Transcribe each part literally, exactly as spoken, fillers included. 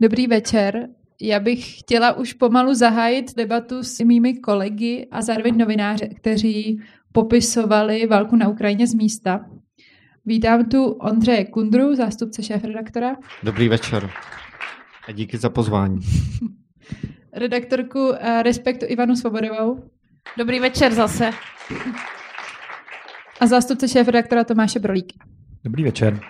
Dobrý večer. Já bych chtěla už pomalu zahájit debatu s mými kolegy a zároveň novináři, kteří popisovali válku na Ukrajině z místa. Vítám tu Ondřeje Kundru, zástupce šéfredaktora. Dobrý večer a díky za pozvání. Redaktorku Respektu Ivanu Svobodovou. Dobrý večer zase. A zástupce šéfredaktora Tomáše Brolíka. Dobrý večer.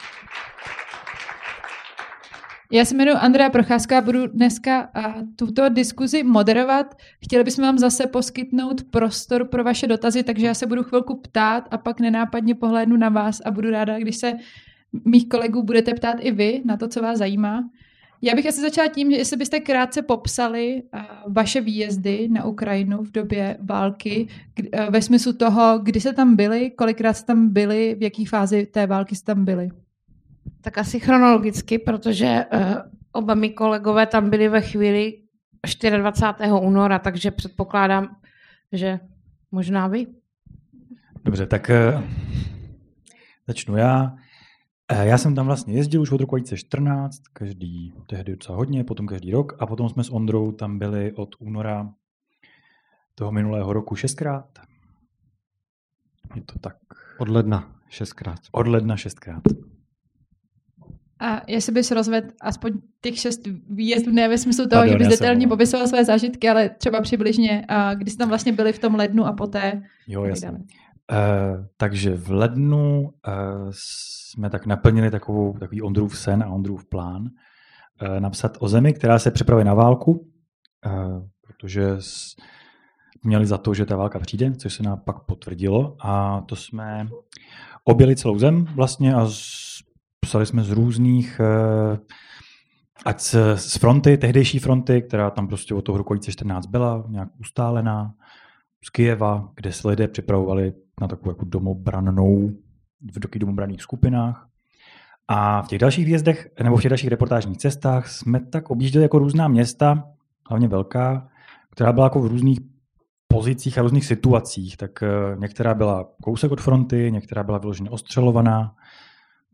Já se jmenuji Andrea Procházková a budu dneska tuto diskuzi moderovat. Chtěli bychom vám zase poskytnout prostor pro vaše dotazy, takže já se budu chvilku ptát a pak nenápadně pohlédnu na vás a budu ráda, když se mých kolegů budete ptát i vy na to, co vás zajímá. Já bych asi začala tím, že jestli byste krátce popsali vaše výjezdy na Ukrajinu v době války, ve smyslu toho, kdy jste tam byli, kolikrát jste tam byli, v jaké fázi té války jste tam byli. Tak asi chronologicky, protože oba mi kolegové tam byli ve chvíli dvacátého čtvrtého února, takže předpokládám, že možná vy. Dobře, tak začnu já. Já jsem tam vlastně jezdil už od roku dva tisíce čtrnáct, každý, tehdy docela hodně, potom každý rok, a potom jsme s Ondrou tam byli od února toho minulého roku šestkrát. Je to tak. Od ledna šestkrát. Od ledna šestkrát. A jestli bys rozvedl aspoň těch šest výjezdů, ne ve smyslu toho, Pardon, že bys detailně popisoval své zážitky, ale třeba přibližně, kdy jste tam vlastně byli v tom lednu a poté... Jo, jasně. Uh, takže v lednu uh, jsme tak naplnili takovou, takový Ondrův sen a Ondrův plán uh, napsat o zemi, která se připravuje na válku, uh, protože s, měli za to, že ta válka přijde, což se nám pak potvrdilo. A to jsme objeli celou zem vlastně a z, Psali jsme z různých, ať z fronty, tehdejší fronty, která tam prostě od toho roku dva tisíce čtrnáct byla nějak ustálená, z Kyjeva, kde se lidé připravovali na takovou jako domobrannou, v takových domobranných skupinách. A v těch dalších výjezdech, nebo v těch dalších reportážních cestách jsme tak objížděli jako různá města, hlavně velká, která byla jako v různých pozicích a různých situacích. Tak některá byla kousek od fronty, některá byla vyloženě ostřelovaná,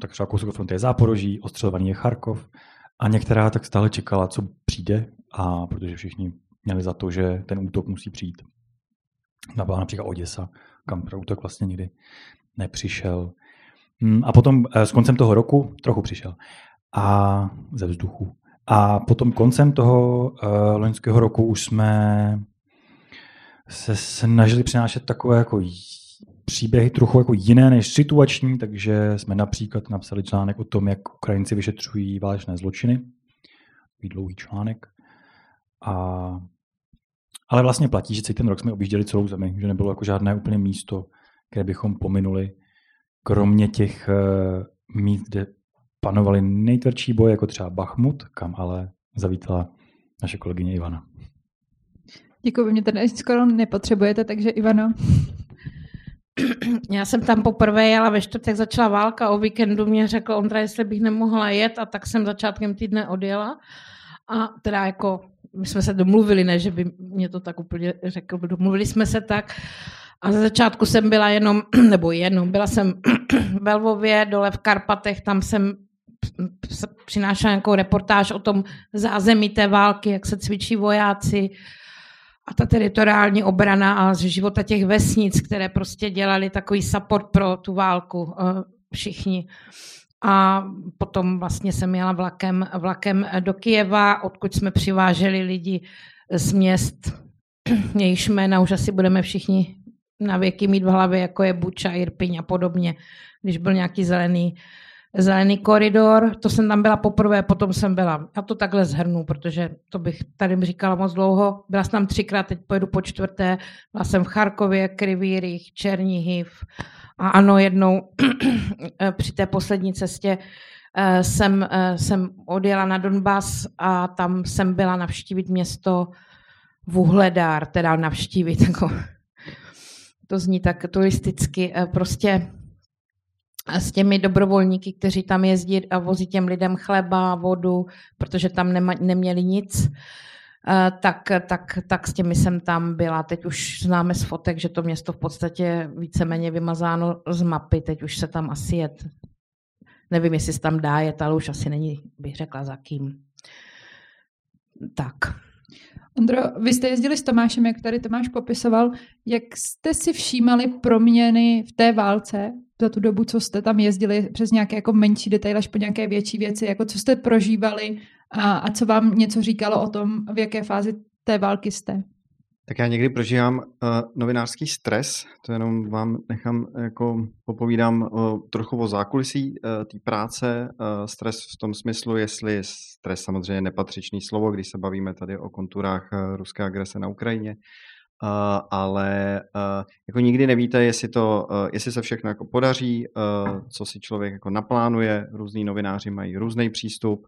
tak třeba kousek od fronty je Záporoží, ostřelovaný je Charkov, a některá tak stále čekala, co přijde, a protože všichni měli za to, že ten útok musí přijít. A byla například Oděsa, kam útok vlastně nikdy nepřišel. A potom s koncem toho roku trochu přišel. A ze vzduchu. A potom koncem toho loňského roku už jsme se snažili přinášet takové jako příběhy trochu jako jiné než situační, takže jsme například napsali článek o tom, jak Ukrajinci vyšetřují válečné zločiny. Dlouhý článek. A... Ale vlastně platí, že celý ten rok jsme objížděli celou zemi, že nebylo jako žádné úplně místo, které bychom pominuli, kromě těch míst, kde panovaly nejtvrdší boje, jako třeba Bachmut, kam ale zavítala naše kolegyně Ivana. Děkuji, mě tady skoro nepotřebujete, takže Ivano... Já jsem tam poprvé jela ve čtvrtek, začala válka, o víkendu mě řekl Ondra, jestli bych nemohla jet, a tak jsem začátkem týdne odjela. A teda jako, my jsme se domluvili, ne, že by mě to tak úplně řekl, domluvili jsme se tak. A za začátku jsem byla jenom, nebo jenom, byla jsem ve Lvově, dole v Karpatech, tam jsem přinášela nějakou reportáž o tom zázemí té války, jak se cvičí vojáci, a ta teritoriální obrana a života těch vesnic, které prostě dělali takový support pro tu válku všichni. A potom vlastně jsem jela vlakem, vlakem do Kyjeva, odkud jsme přiváželi lidi z měst, jejichž jména už asi budeme všichni na věky mít v hlavě, jako je Buča, Irpiň a podobně, když byl nějaký zelený, zelený koridor. To jsem tam byla poprvé, potom jsem byla, já to takhle zhrnu, protože to bych tady říkala moc dlouho, byla jsem tam třikrát, teď pojedu po čtvrté, byla jsem v Charkově, Krivý Rih, Černihiv, a ano, jednou při té poslední cestě jsem, jsem odjela na Donbas a tam jsem byla navštívit město Vuhledár, teda navštívit, jako, to zní tak turisticky, prostě s těmi dobrovolníky, kteří tam jezdí a vozí těm lidem chleba, vodu, protože tam nema, neměli nic, tak, tak, tak s těmi jsem tam byla. Teď už známe z fotek, že to město v podstatě víceméně vymazáno z mapy, teď už se tam asi jet. Nevím, jestli se tam dá jet, ale už asi není, bych řekla, za kým. tak. Ondro, vy jste jezdili s Tomášem, jak tady Tomáš popisoval, jak jste si všímali proměny v té válce za tu dobu, co jste tam jezdili, přes nějaké jako menší detaily až po nějaké větší věci, jako co jste prožívali a, a co vám něco říkalo o tom, v jaké fázi té války jste? Tak já někdy prožívám uh, novinářský stres, to jenom vám nechám, jako popovídám uh, trochu o zákulisí uh, té práce, uh, stres v tom smyslu, jestli stres samozřejmě nepatřičný slovo, když se bavíme tady o konturách uh, ruské agrese na Ukrajině, uh, ale uh, jako nikdy nevíte, jestli, to, uh, jestli se všechno jako podaří, uh, co si člověk jako naplánuje, různý novináři mají různý přístup.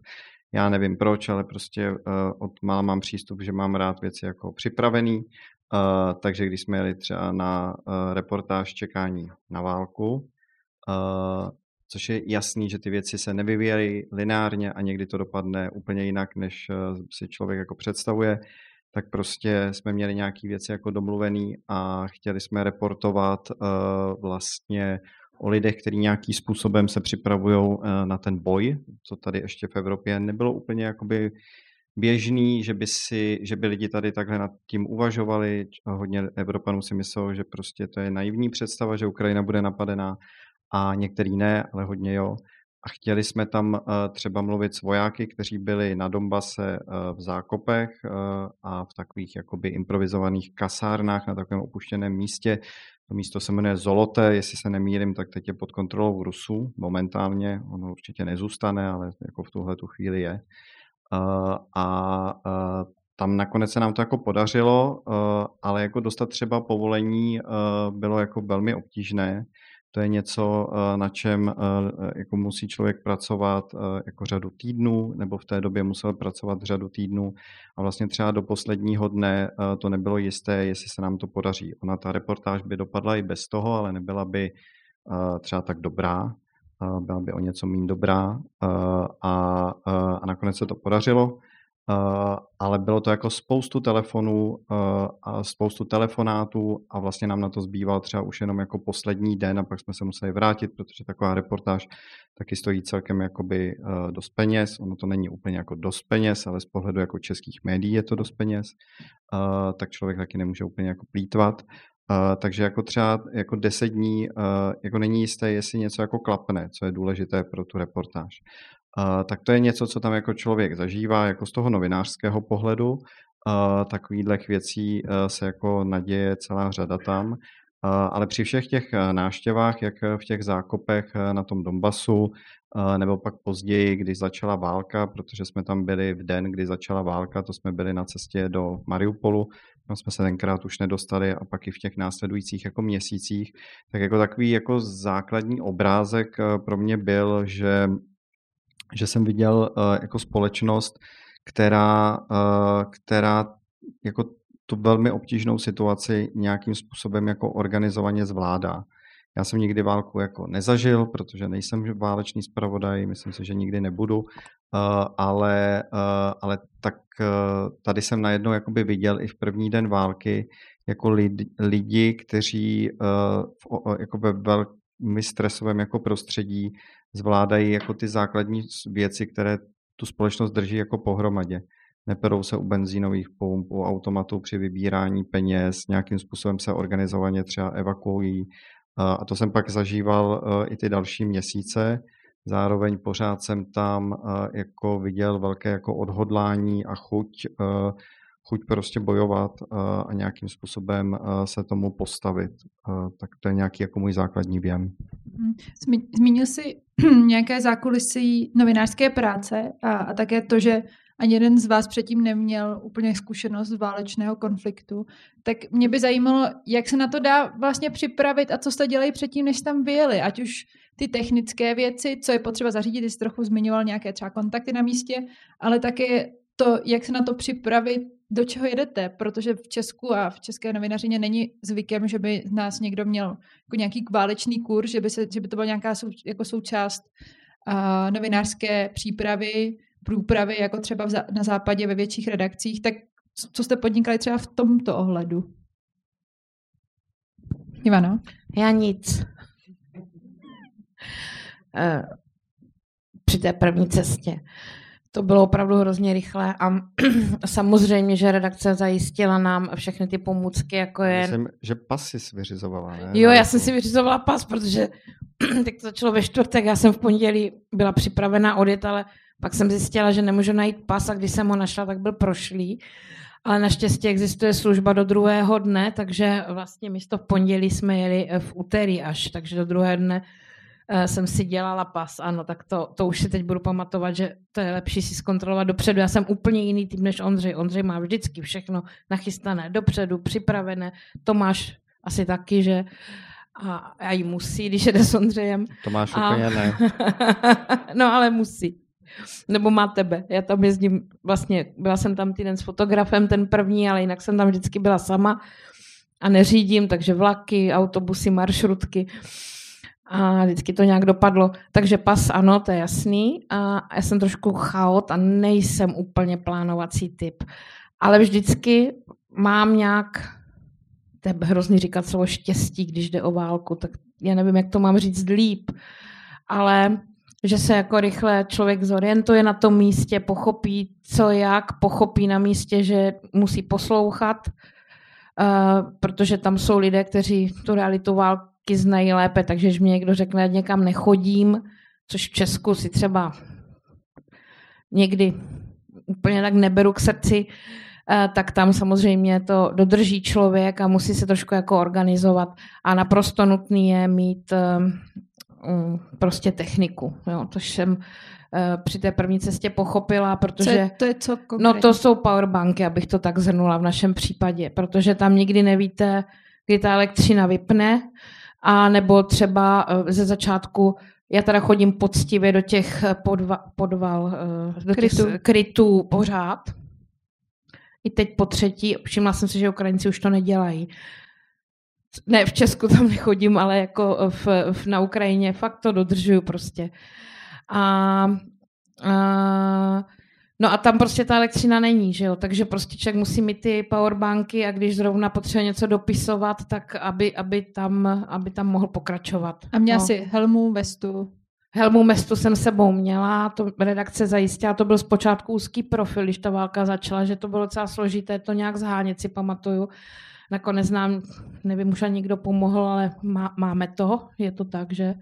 Já nevím proč, ale prostě uh, od mála mám přístup, že mám rád věci jako připravený, uh, takže když jsme jeli třeba na uh, reportáž Čekání na válku, uh, což je jasný, že ty věci se nevyvíjely lineárně a někdy to dopadne úplně jinak, než uh, si člověk jako představuje, tak prostě jsme měli nějaké věci jako domluvený a chtěli jsme reportovat uh, vlastně o lidech, kteří nějakým způsobem se připravují na ten boj, co tady ještě v Evropě nebylo úplně jakoby běžný, že by, si, že by lidi tady takhle nad tím uvažovali. Hodně Evropanů si myslelo, že prostě to je naivní představa, že Ukrajina bude napadená a některý ne, ale hodně jo. A chtěli jsme tam třeba mluvit s vojáky, kteří byli na Donbase v zákopech a v takových jakoby improvizovaných kasárnách na takovém opuštěném místě. To místo se jmenuje Zolote, jestli se nemýlím, tak teď je pod kontrolou Rusů momentálně. Ono určitě nezůstane, ale jako v tuhle tu chvíli je. A tam nakonec se nám to jako podařilo, ale jako dostat třeba povolení bylo jako velmi obtížné. To je něco, na čem jako musí člověk pracovat jako řadu týdnů, nebo v té době musel pracovat řadu týdnů. A vlastně třeba do posledního dne to nebylo jisté, jestli se nám to podaří. Ona ta reportáž by dopadla i bez toho, ale nebyla by třeba tak dobrá, byla by o něco méně dobrá. A, a nakonec se to podařilo. Uh, ale bylo to jako spoustu telefonů uh, a spoustu telefonátů a vlastně nám na to zbýval třeba už jenom jako poslední den a pak jsme se museli vrátit, protože taková reportáž taky stojí celkem jakoby uh, dost peněz. Ono to není úplně jako dost peněz, ale z pohledu jako českých médií je to dost peněz, uh, tak člověk taky nemůže úplně jako plýtvat. Uh, takže jako třeba jako deset dní uh, jako není jisté, jestli něco jako klapne, co je důležité pro tu reportáž. Uh, tak to je něco, co tam jako člověk zažívá jako z toho novinářského pohledu. Uh, takových věcí uh, se jako naděje celá řada tam. Uh, ale při všech těch náštěvách, jak v těch zákopech na tom Donbasu, uh, nebo pak později, když začala válka, protože jsme tam byli v den, kdy začala válka, to jsme byli na cestě do Mariupolu, no, jsme se tenkrát už nedostali a pak i v těch následujících jako měsících, tak jako takový jako základní obrázek pro mě byl, že že jsem viděl uh, jako společnost, která, uh, která jako tu velmi obtížnou situaci nějakým způsobem jako organizovaně zvládá. Já jsem nikdy válku jako nezažil, protože nejsem válečný zpravodaj, myslím si, že nikdy nebudu, uh, ale, uh, ale tak uh, tady jsem najednou jakoby viděl i v první den války jako lidi, lidi kteří uh, v, jako ve velkém my stresovém jako prostředí zvládají jako ty základní věci, které tu společnost drží jako pohromadě. Neperou se u benzínových pump, u automatů při vybírání peněz, nějakým způsobem se organizovaně třeba evakuují. A to jsem pak zažíval i ty další měsíce. Zároveň pořád jsem tam jako viděl velké jako odhodlání a chuť, chuť prostě bojovat a nějakým způsobem se tomu postavit. Tak to je nějaký jako můj základní věm. Zmínil jsi nějaké zákulisí novinářské práce a, a také to, že ani jeden z vás předtím neměl úplně zkušenost válečného konfliktu. Tak mě by zajímalo, jak se na to dá vlastně připravit a co jste dělali předtím, než tam vyjeli. Ať už ty technické věci, co je potřeba zařídit, jsi trochu zmiňoval nějaké třeba kontakty na místě, ale také to, jak se na to připravit, do čeho jedete, protože v Česku a v české novinařině není zvykem, že by nás někdo měl jako nějaký válečný kurz, že by, se, že by to byla nějaká sou, jako součást uh, novinářské přípravy, průpravy, jako třeba v, na západě ve větších redakcích. Tak co jste podnikali třeba v tomto ohledu? Ivana? Já nic. Při té první cestě. To bylo opravdu hrozně rychle a samozřejmě, že redakce zajistila nám všechny ty pomůcky, jako je... Myslím, že pasy jsi vyřizovala, ne? Jo, já jsem si vyřizovala pas, protože tak to začalo ve čtvrtek, já jsem v pondělí byla připravená odjet, ale pak jsem zjistila, že nemůžu najít pas a když jsem ho našla, tak byl prošlý. Ale naštěstí existuje služba do druhého dne, takže vlastně místo v pondělí jsme jeli v úterý až, takže do druhého dne jsem si dělala pas, ano, tak to, to už si teď budu pamatovat, že to je lepší si zkontrolovat dopředu. Já jsem úplně jiný typ než Ondřej. Ondřej má vždycky všechno nachystané dopředu, připravené. Tomáš asi taky, že? A, a i musí, když jede s Ondřejem. Tomáš a... úplně ne. No, ale musí. Nebo má tebe. Já tam jezdím, vlastně byla jsem tam týden s fotografem, ten první, ale jinak jsem tam vždycky byla sama a neřídím, takže vlaky, autobusy, maršrutky. A vždycky to nějak dopadlo. Takže pas, ano, to je jasný. A já jsem trošku chaot a nejsem úplně plánovací typ. Ale vždycky mám nějak, to je hrozný říkat slovo štěstí, když jde o válku, tak já nevím, jak to mám říct líp. Ale že se jako rychle člověk zorientuje na tom místě, pochopí, co jak, pochopí na místě, že musí poslouchat, uh, protože tam jsou lidé, kteří tu realitu války znají lépe, takže když mě někdo řekne, že někam nechodím, což v Česku si třeba někdy úplně tak neberu k srdci, tak tam samozřejmě to dodrží člověk a musí se trošku jako organizovat. A naprosto nutný je mít um, prostě techniku. Jo, to jsem uh, při té první cestě pochopila, protože... Co je, to je co konkrétně? No to jsou powerbanky, abych to tak zhrnula v našem případě, protože tam nikdy nevíte, kdy ta elektřina vypne. A nebo třeba ze začátku, já teda chodím poctivě do těch podva, podval, do těch krytů pořád. I teď po třetí, všimla jsem si, že Ukrajinci už to nedělají. Ne, v Česku tam nechodím, ale jako v, v, na Ukrajině fakt to dodržuju prostě. A, a, no a tam prostě ta elektřina není, že jo? Takže prostě člověk musí mít ty powerbanky a když zrovna potřebuje něco dopisovat, tak aby, aby, tam, aby tam mohl pokračovat. A měla no. si helmu, vestu? Helmu, vestu jsem sebou měla, to redakce zajistila, to byl zpočátku úzký profil, když ta válka začala, že to bylo docela složité, to nějak zhánět si pamatuju. Nakonec nám, nevím, už ani nikdo pomohl, ale má, máme to, je to tak, že...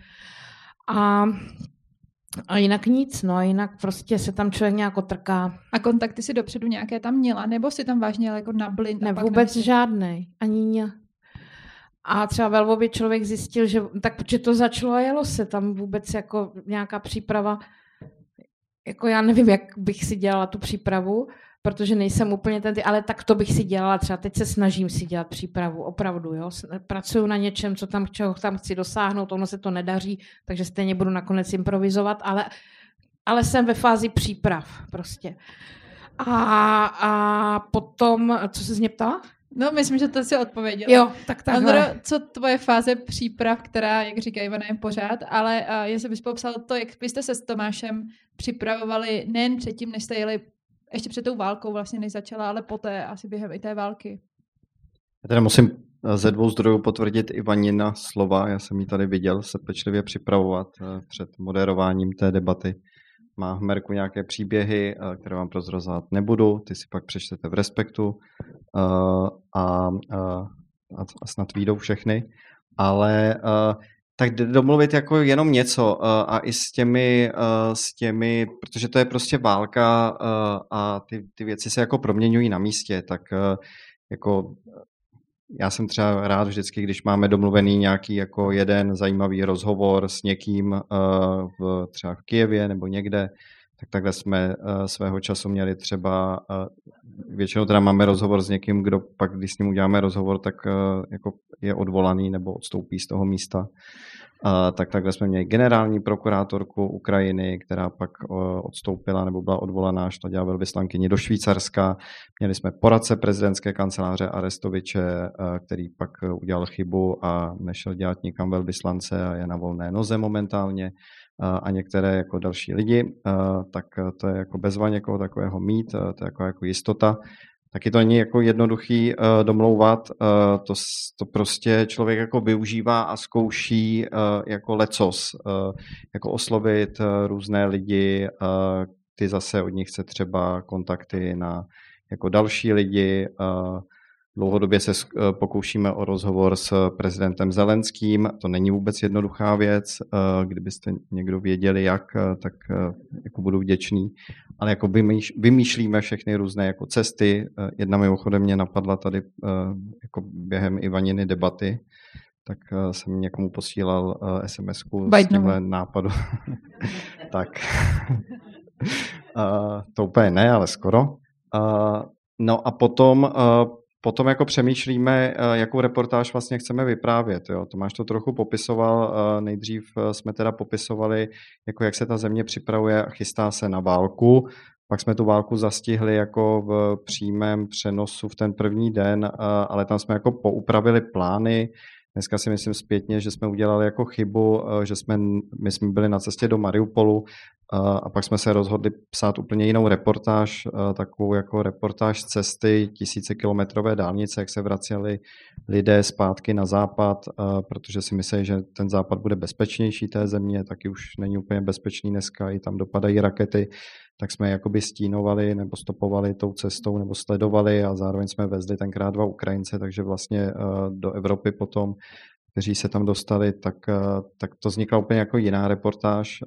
A... A jinak nic, no, jinak prostě se tam člověk nějak otrká. A kontakty si dopředu nějaké tam měla, nebo si tam vážně jako nablin? Ne, vůbec než... žádnej, ani ně. A třeba ve Lvově člověk zjistil, že tak, protože to začalo a jelo se, tam vůbec jako nějaká příprava, jako já nevím, jak bych si dělala tu přípravu, protože nejsem úplně ten, ale tak to bych si dělala, třeba teď se snažím si dělat přípravu, opravdu, jo, pracuju na něčem, co tam, čeho tam chci dosáhnout, ono se to nedaří, takže stejně budu nakonec improvizovat, ale, ale jsem ve fázi příprav prostě. A, a potom, co jsi mě ptala? No, myslím, že to si odpověděla. Jo, tak takhle. Ondro, co tvoje fáze příprav, která, jak říká Ivana, je pořád, ale uh, jestli bys popsal to, jak byste se s Tomášem připravovali nejen předtím, než jste jeli ještě před tou válkou vlastně než začala, ale poté asi během i té války. Já teda musím ze dvou zdrojů potvrdit Ivanina slova. Já jsem ji tady viděl se pečlivě připravovat před moderováním té debaty. Má v merku nějaké příběhy, které vám prozrazovat nebudu. Ty si pak přečtete v Respektu a, a snad vyjdou všechny. Ale... Tak domluvit jako jenom něco a i s těmi, s těmi, protože to je prostě válka a ty, ty věci se jako proměňují na místě, tak jako já jsem třeba rád vždycky, když máme domluvený nějaký jako jeden zajímavý rozhovor s někým v, třeba v Kyjevě nebo někde, tak takhle jsme svého času měli třeba, většinou teda máme rozhovor s někým, kdo pak, když s ním uděláme rozhovor, tak jako je odvolaný nebo odstoupí z toho místa. Tak takhle jsme měli generální prokurátorku Ukrajiny, která pak odstoupila nebo byla odvolaná, až to dělá velvyslankyni do Švýcarska. Měli jsme poradce prezidentské kanceláře Arestoviče, který pak udělal chybu a nešel dělat nikam velvyslance a je na volné noze momentálně. A některé jako další lidi, tak to je jako bezva někoho takového mít, to je jako, jako jistota. Taky to není jako jednoduchý domlouvat, to, to prostě člověk jako využívá a zkouší jako lecos, jako oslovit různé lidi, ty zase od nich chce třeba kontakty na jako další lidi. Dlouhodobě se pokoušíme o rozhovor s prezidentem Zelenským. To není vůbec jednoduchá věc. Kdybyste někdo věděli jak, tak jako budu vděčný. Ale jako vymýšlíme všechny různé jako cesty. Jedna mimochodem mě napadla tady jako během Ivaniny debaty. Tak jsem někomu posílal es em esku s tímhle nápadu. Tak to úplně ne, ale skoro. No a potom... Potom jako přemýšlíme, jakou reportáž vlastně chceme vyprávět. Jo. Tomáš to trochu popisoval, nejdřív jsme teda popisovali, jako jak se ta země připravuje a chystá se na válku. Pak jsme tu válku zastihli jako v přímém přenosu v ten první den, ale tam jsme jako poupravili plány. Dneska si myslím zpětně, že jsme udělali jako chybu, že jsme, my jsme byli na cestě do Mariupolu a pak jsme se rozhodli psát úplně jinou reportáž, takovou jako reportáž z cesty tisíce kilometrové dálnice, jak se vraceli lidé zpátky na západ, protože si myslí, že ten západ bude bezpečnější té země, taky už není úplně bezpečný dneska, i tam dopadají rakety, tak jsme jakoby stínovali nebo stopovali tou cestou nebo sledovali a zároveň jsme vezli tenkrát dva Ukrajince, takže vlastně do Evropy potom, kteří se tam dostali, tak, tak to vznikla úplně jako jiná reportáž.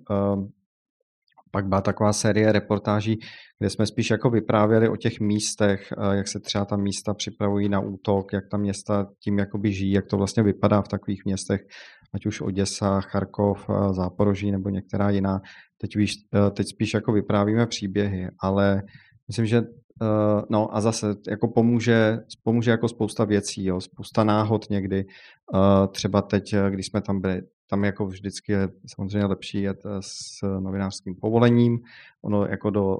Pak byla taková série reportáží, kde jsme spíš jako vyprávěli o těch místech, jak se třeba ta místa připravují na útok, jak ta města tím jakoby žijí, jak to vlastně vypadá v takových městech, ať už Oděsa, Charkov, Záporoží nebo některá jiná. Teď, víš, teď spíš jako vyprávíme příběhy, ale myslím, že no a zase jako pomůže, pomůže jako spousta věcí, jo, spousta náhod někdy. Třeba teď, když jsme tam byli, tam jako vždycky je samozřejmě lepší jet s novinářským povolením. Ono jako do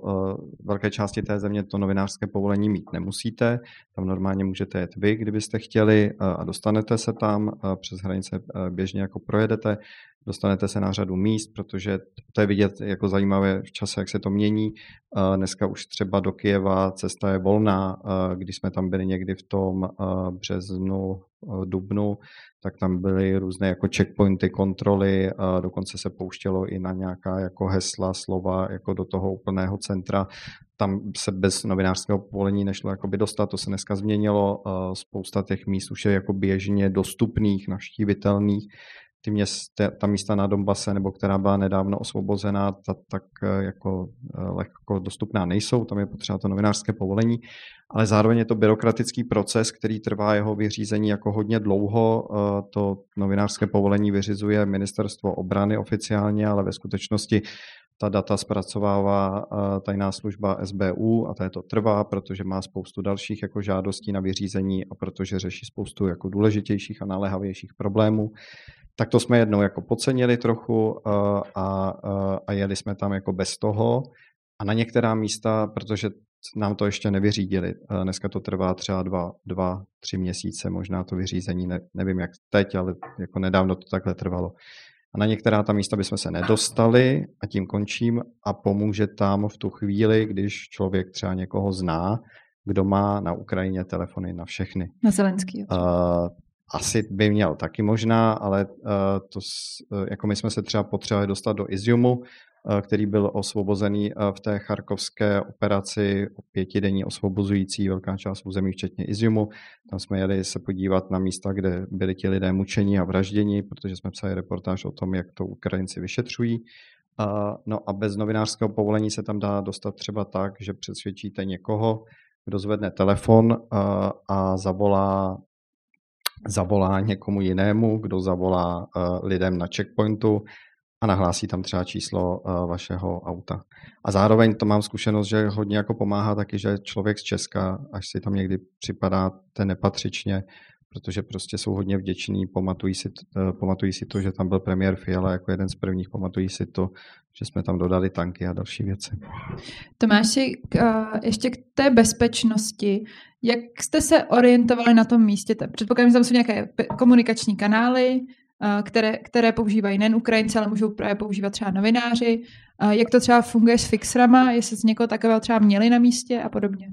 velké části té země to novinářské povolení mít nemusíte. Tam normálně můžete jet vy, kdybyste chtěli a dostanete se tam. Přes hranice běžně jako projedete. Dostanete se na řadu míst, protože to je vidět jako zajímavé v čase, jak se to mění. Dneska už třeba do Kyjeva cesta je volná. Když jsme tam byli někdy v tom březnu, dubnu, tak tam byly různé jako checkpointy, kontroly, dokonce se pouštělo i na nějaká jako hesla, slova jako do toho úplného centra. Tam se bez novinářského povolení nešlo jakoby dostat, to se dneska změnilo. Spousta těch míst už je jako běžně dostupných, navštívitelných. Ty města, ta místa na Donbase, nebo která byla nedávno osvobozená, ta, tak jako lehko dostupná nejsou, tam je potřeba to novinářské povolení, ale zároveň je to byrokratický proces, který trvá jeho vyřízení jako hodně dlouho. To novinářské povolení vyřizuje Ministerstvo obrany oficiálně, ale ve skutečnosti ta data zpracovává tajná služba S B U a ta to trvá, protože má spoustu dalších jako žádostí na vyřízení a protože řeší spoustu jako důležitějších a naléhavějších problémů. Tak to jsme jednou jako podcenili trochu a, a, a jeli jsme tam jako bez toho. A na některá místa, protože nám to ještě nevyřídili, dneska to trvá třeba dva, dva tři měsíce, možná to vyřízení, ne, nevím jak teď, ale jako nedávno to takhle trvalo. A na některá ta místa bychom se nedostali a tím končím a pomůže tam v tu chvíli, když člověk třeba někoho zná, kdo má na Ukrajině telefony na všechny. Na Zelenský. Uh, Asi by měl taky možná, ale to, jako my jsme se třeba potřebovali dostat do Iziumu, který byl osvobozený v té charkovské operaci, pětidenní osvobozující velká část území, včetně Iziumu. Tam jsme jeli se podívat na místa, kde byli ti lidé mučeni a vražděni, protože jsme psali reportáž o tom, jak to Ukrajinci vyšetřují. No a bez novinářského povolení se tam dá dostat třeba tak, že přesvědčíte někoho, kdo zvedne telefon a zavolá zavolá někomu jinému, kdo zavolá uh, lidem na checkpointu a nahlásí tam třeba číslo uh, vašeho auta. A zároveň to mám zkušenost, že hodně jako pomáhá taky, že člověk z Česka, až si tam někdy připadáte nepatřičně, protože prostě jsou hodně vděční, pamatují si, uh, pamatují si to, že tam byl premiér Fiala jako jeden z prvních, pamatují si to, že jsme tam dodali tanky a další věci. Tomáši, uh, ještě k té bezpečnosti. Jak jste se orientovali na tom místě? Předpokládám, že tam jsou nějaké komunikační kanály, které, které používají nejen Ukrajinci, ale můžou právě používat třeba novináři. Jak to třeba funguje s fixrama, jestli z někoho takového třeba měli na místě a podobně?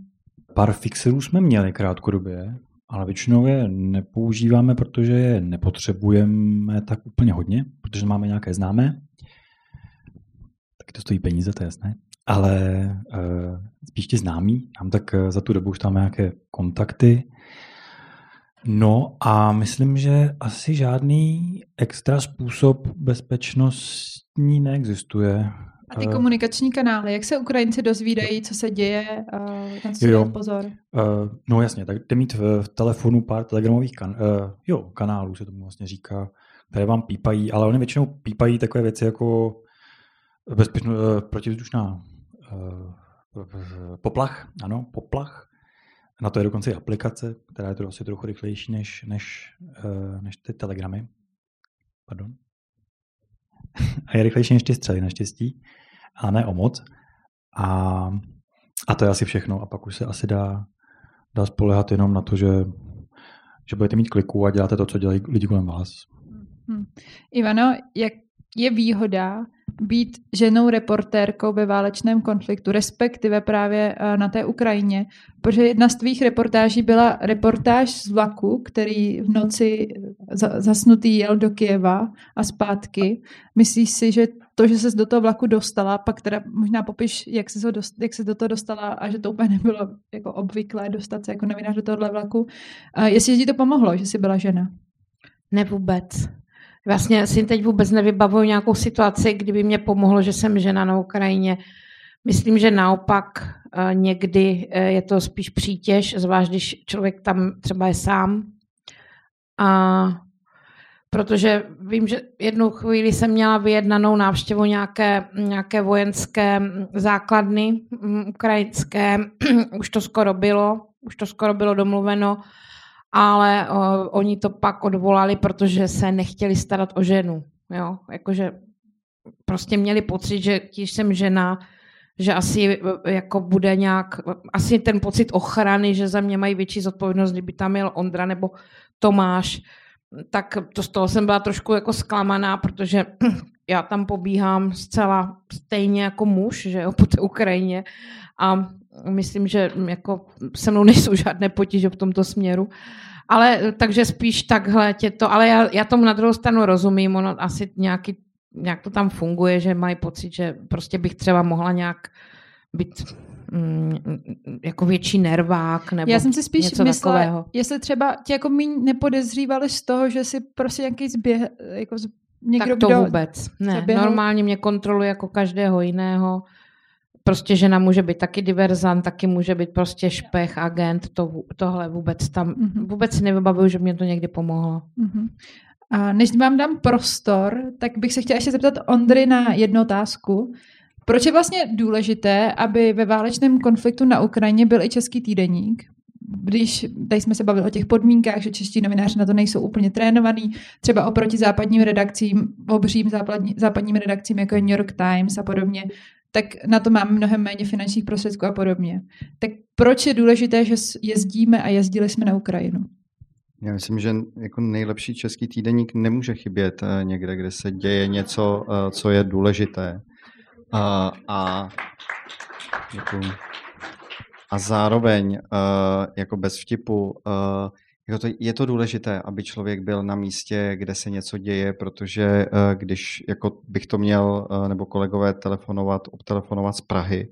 Pár fixerů jsme měli krátkodobě, ale většinou je nepoužíváme, protože je nepotřebujeme tak úplně hodně, protože máme nějaké známé. Taky to stojí peníze, to je jasné. ale uh, spíš ti známí. Mám tak uh, za tu dobu už tam nějaké kontakty. No a myslím, že asi žádný extra způsob bezpečnostní neexistuje. A ty komunikační kanály, jak se Ukrajinci dozvídají, co se děje, na co dát pozor? Uh, no jasně, tak jde mít v telefonu pár telegramových kan- uh, jo, kanálů, se tomu vlastně říká, které vám pípají, ale oni většinou pípají takové věci jako bezpečnost, uh, protivzdušná uh, poplach, ano, poplach. Na to je dokonce i aplikace, která je to asi trochu rychlejší než, než, uh, než ty telegramy. Pardon. A je rychlejší než ty střely, naštěstí. A ne o moc. A, a to je asi všechno. A pak už se asi dá, dá spolehat jenom na to, že, že budete mít kliku a děláte to, co dělají lidi kolem vás. Hmm. Ivano, jak je výhoda být ženou reportérkou ve válečném konfliktu, respektive právě na té Ukrajině? Protože jedna z tvých reportáží byla reportáž z vlaku, který v noci zasnutý jel do Kyjeva a zpátky. Myslíš si, že to, že ses do toho vlaku dostala, pak teda možná popiš, jak ses, ho dost, jak ses do toho dostala a že to úplně nebylo jako obvyklé dostat se jako novinář do tohohle vlaku. Jestli ti to pomohlo, že jsi byla žena? Ne vůbec. Vlastně si teď vůbec nevybavuju nějakou situaci, kdyby mě pomohlo, že jsem žena na Ukrajině. Myslím, že naopak někdy je to spíš přítěž, zvlášť když člověk tam třeba je sám. A protože vím, že jednu chvíli jsem měla vyjednanou návštěvu nějaké, nějaké vojenské základny ukrajinské. Už to skoro bylo, už to skoro bylo domluveno. Ale o, oni to pak odvolali, protože se nechtěli starat o ženu. Jo? Jakože prostě měli pocit, že když jsem žena, že asi jako bude nějak, asi ten pocit ochrany, že za mě mají větší zodpovědnost, kdyby tam jel Ondra nebo Tomáš, tak to z toho jsem byla trošku jako zklamaná, protože já tam pobíhám zcela stejně jako muž, že jo, po té Ukrajině a myslím, že jako se mnou nejsou žádné potíže v tomto směru. Ale takže spíš takhle tě to, ale já, já tomu na druhou stranu rozumím, ono asi nějaký, nějak to tam funguje, že mají pocit, že prostě bych třeba mohla nějak být mm, jako větší nervák nebo něco takového. Já jsem si spíš myslela, takového. Jestli třeba tě jako míň nepodezřívali z toho, že si prostě nějaký zběh, jako z, někdo tak to kdo vůbec. Ne, normálně mě kontroluje jako každého jiného. Prostě žena může být taky diverzant, taky může být prostě špech, agent, to, tohle vůbec tam, vůbec nevybavuju, že mě to někdy pomohlo. Uh-huh. A než vám dám prostor, tak bych se chtěla ještě zeptat Ondry na jednu otázku. Proč je vlastně důležité, aby ve válečném konfliktu na Ukrajině byl i český týdeník? Když tady jsme se bavili o těch podmínkách, že čeští novináři na to nejsou úplně trénovaní, třeba oproti západním redakcím, obřím západní, západním redakcím, jako je New York Times a podobně, tak na to máme mnohem méně finančních prostředků a podobně. Tak proč je důležité, že jezdíme a jezdili jsme na Ukrajinu? Já myslím, že jako nejlepší český týdeník nemůže chybět někde, kde se děje něco, co je důležité. A, a, a zároveň, jako bez vtipu, je to důležité, aby člověk byl na místě, kde se něco děje, protože když jako bych to měl nebo kolegové telefonovat, obtelefonovat z Prahy,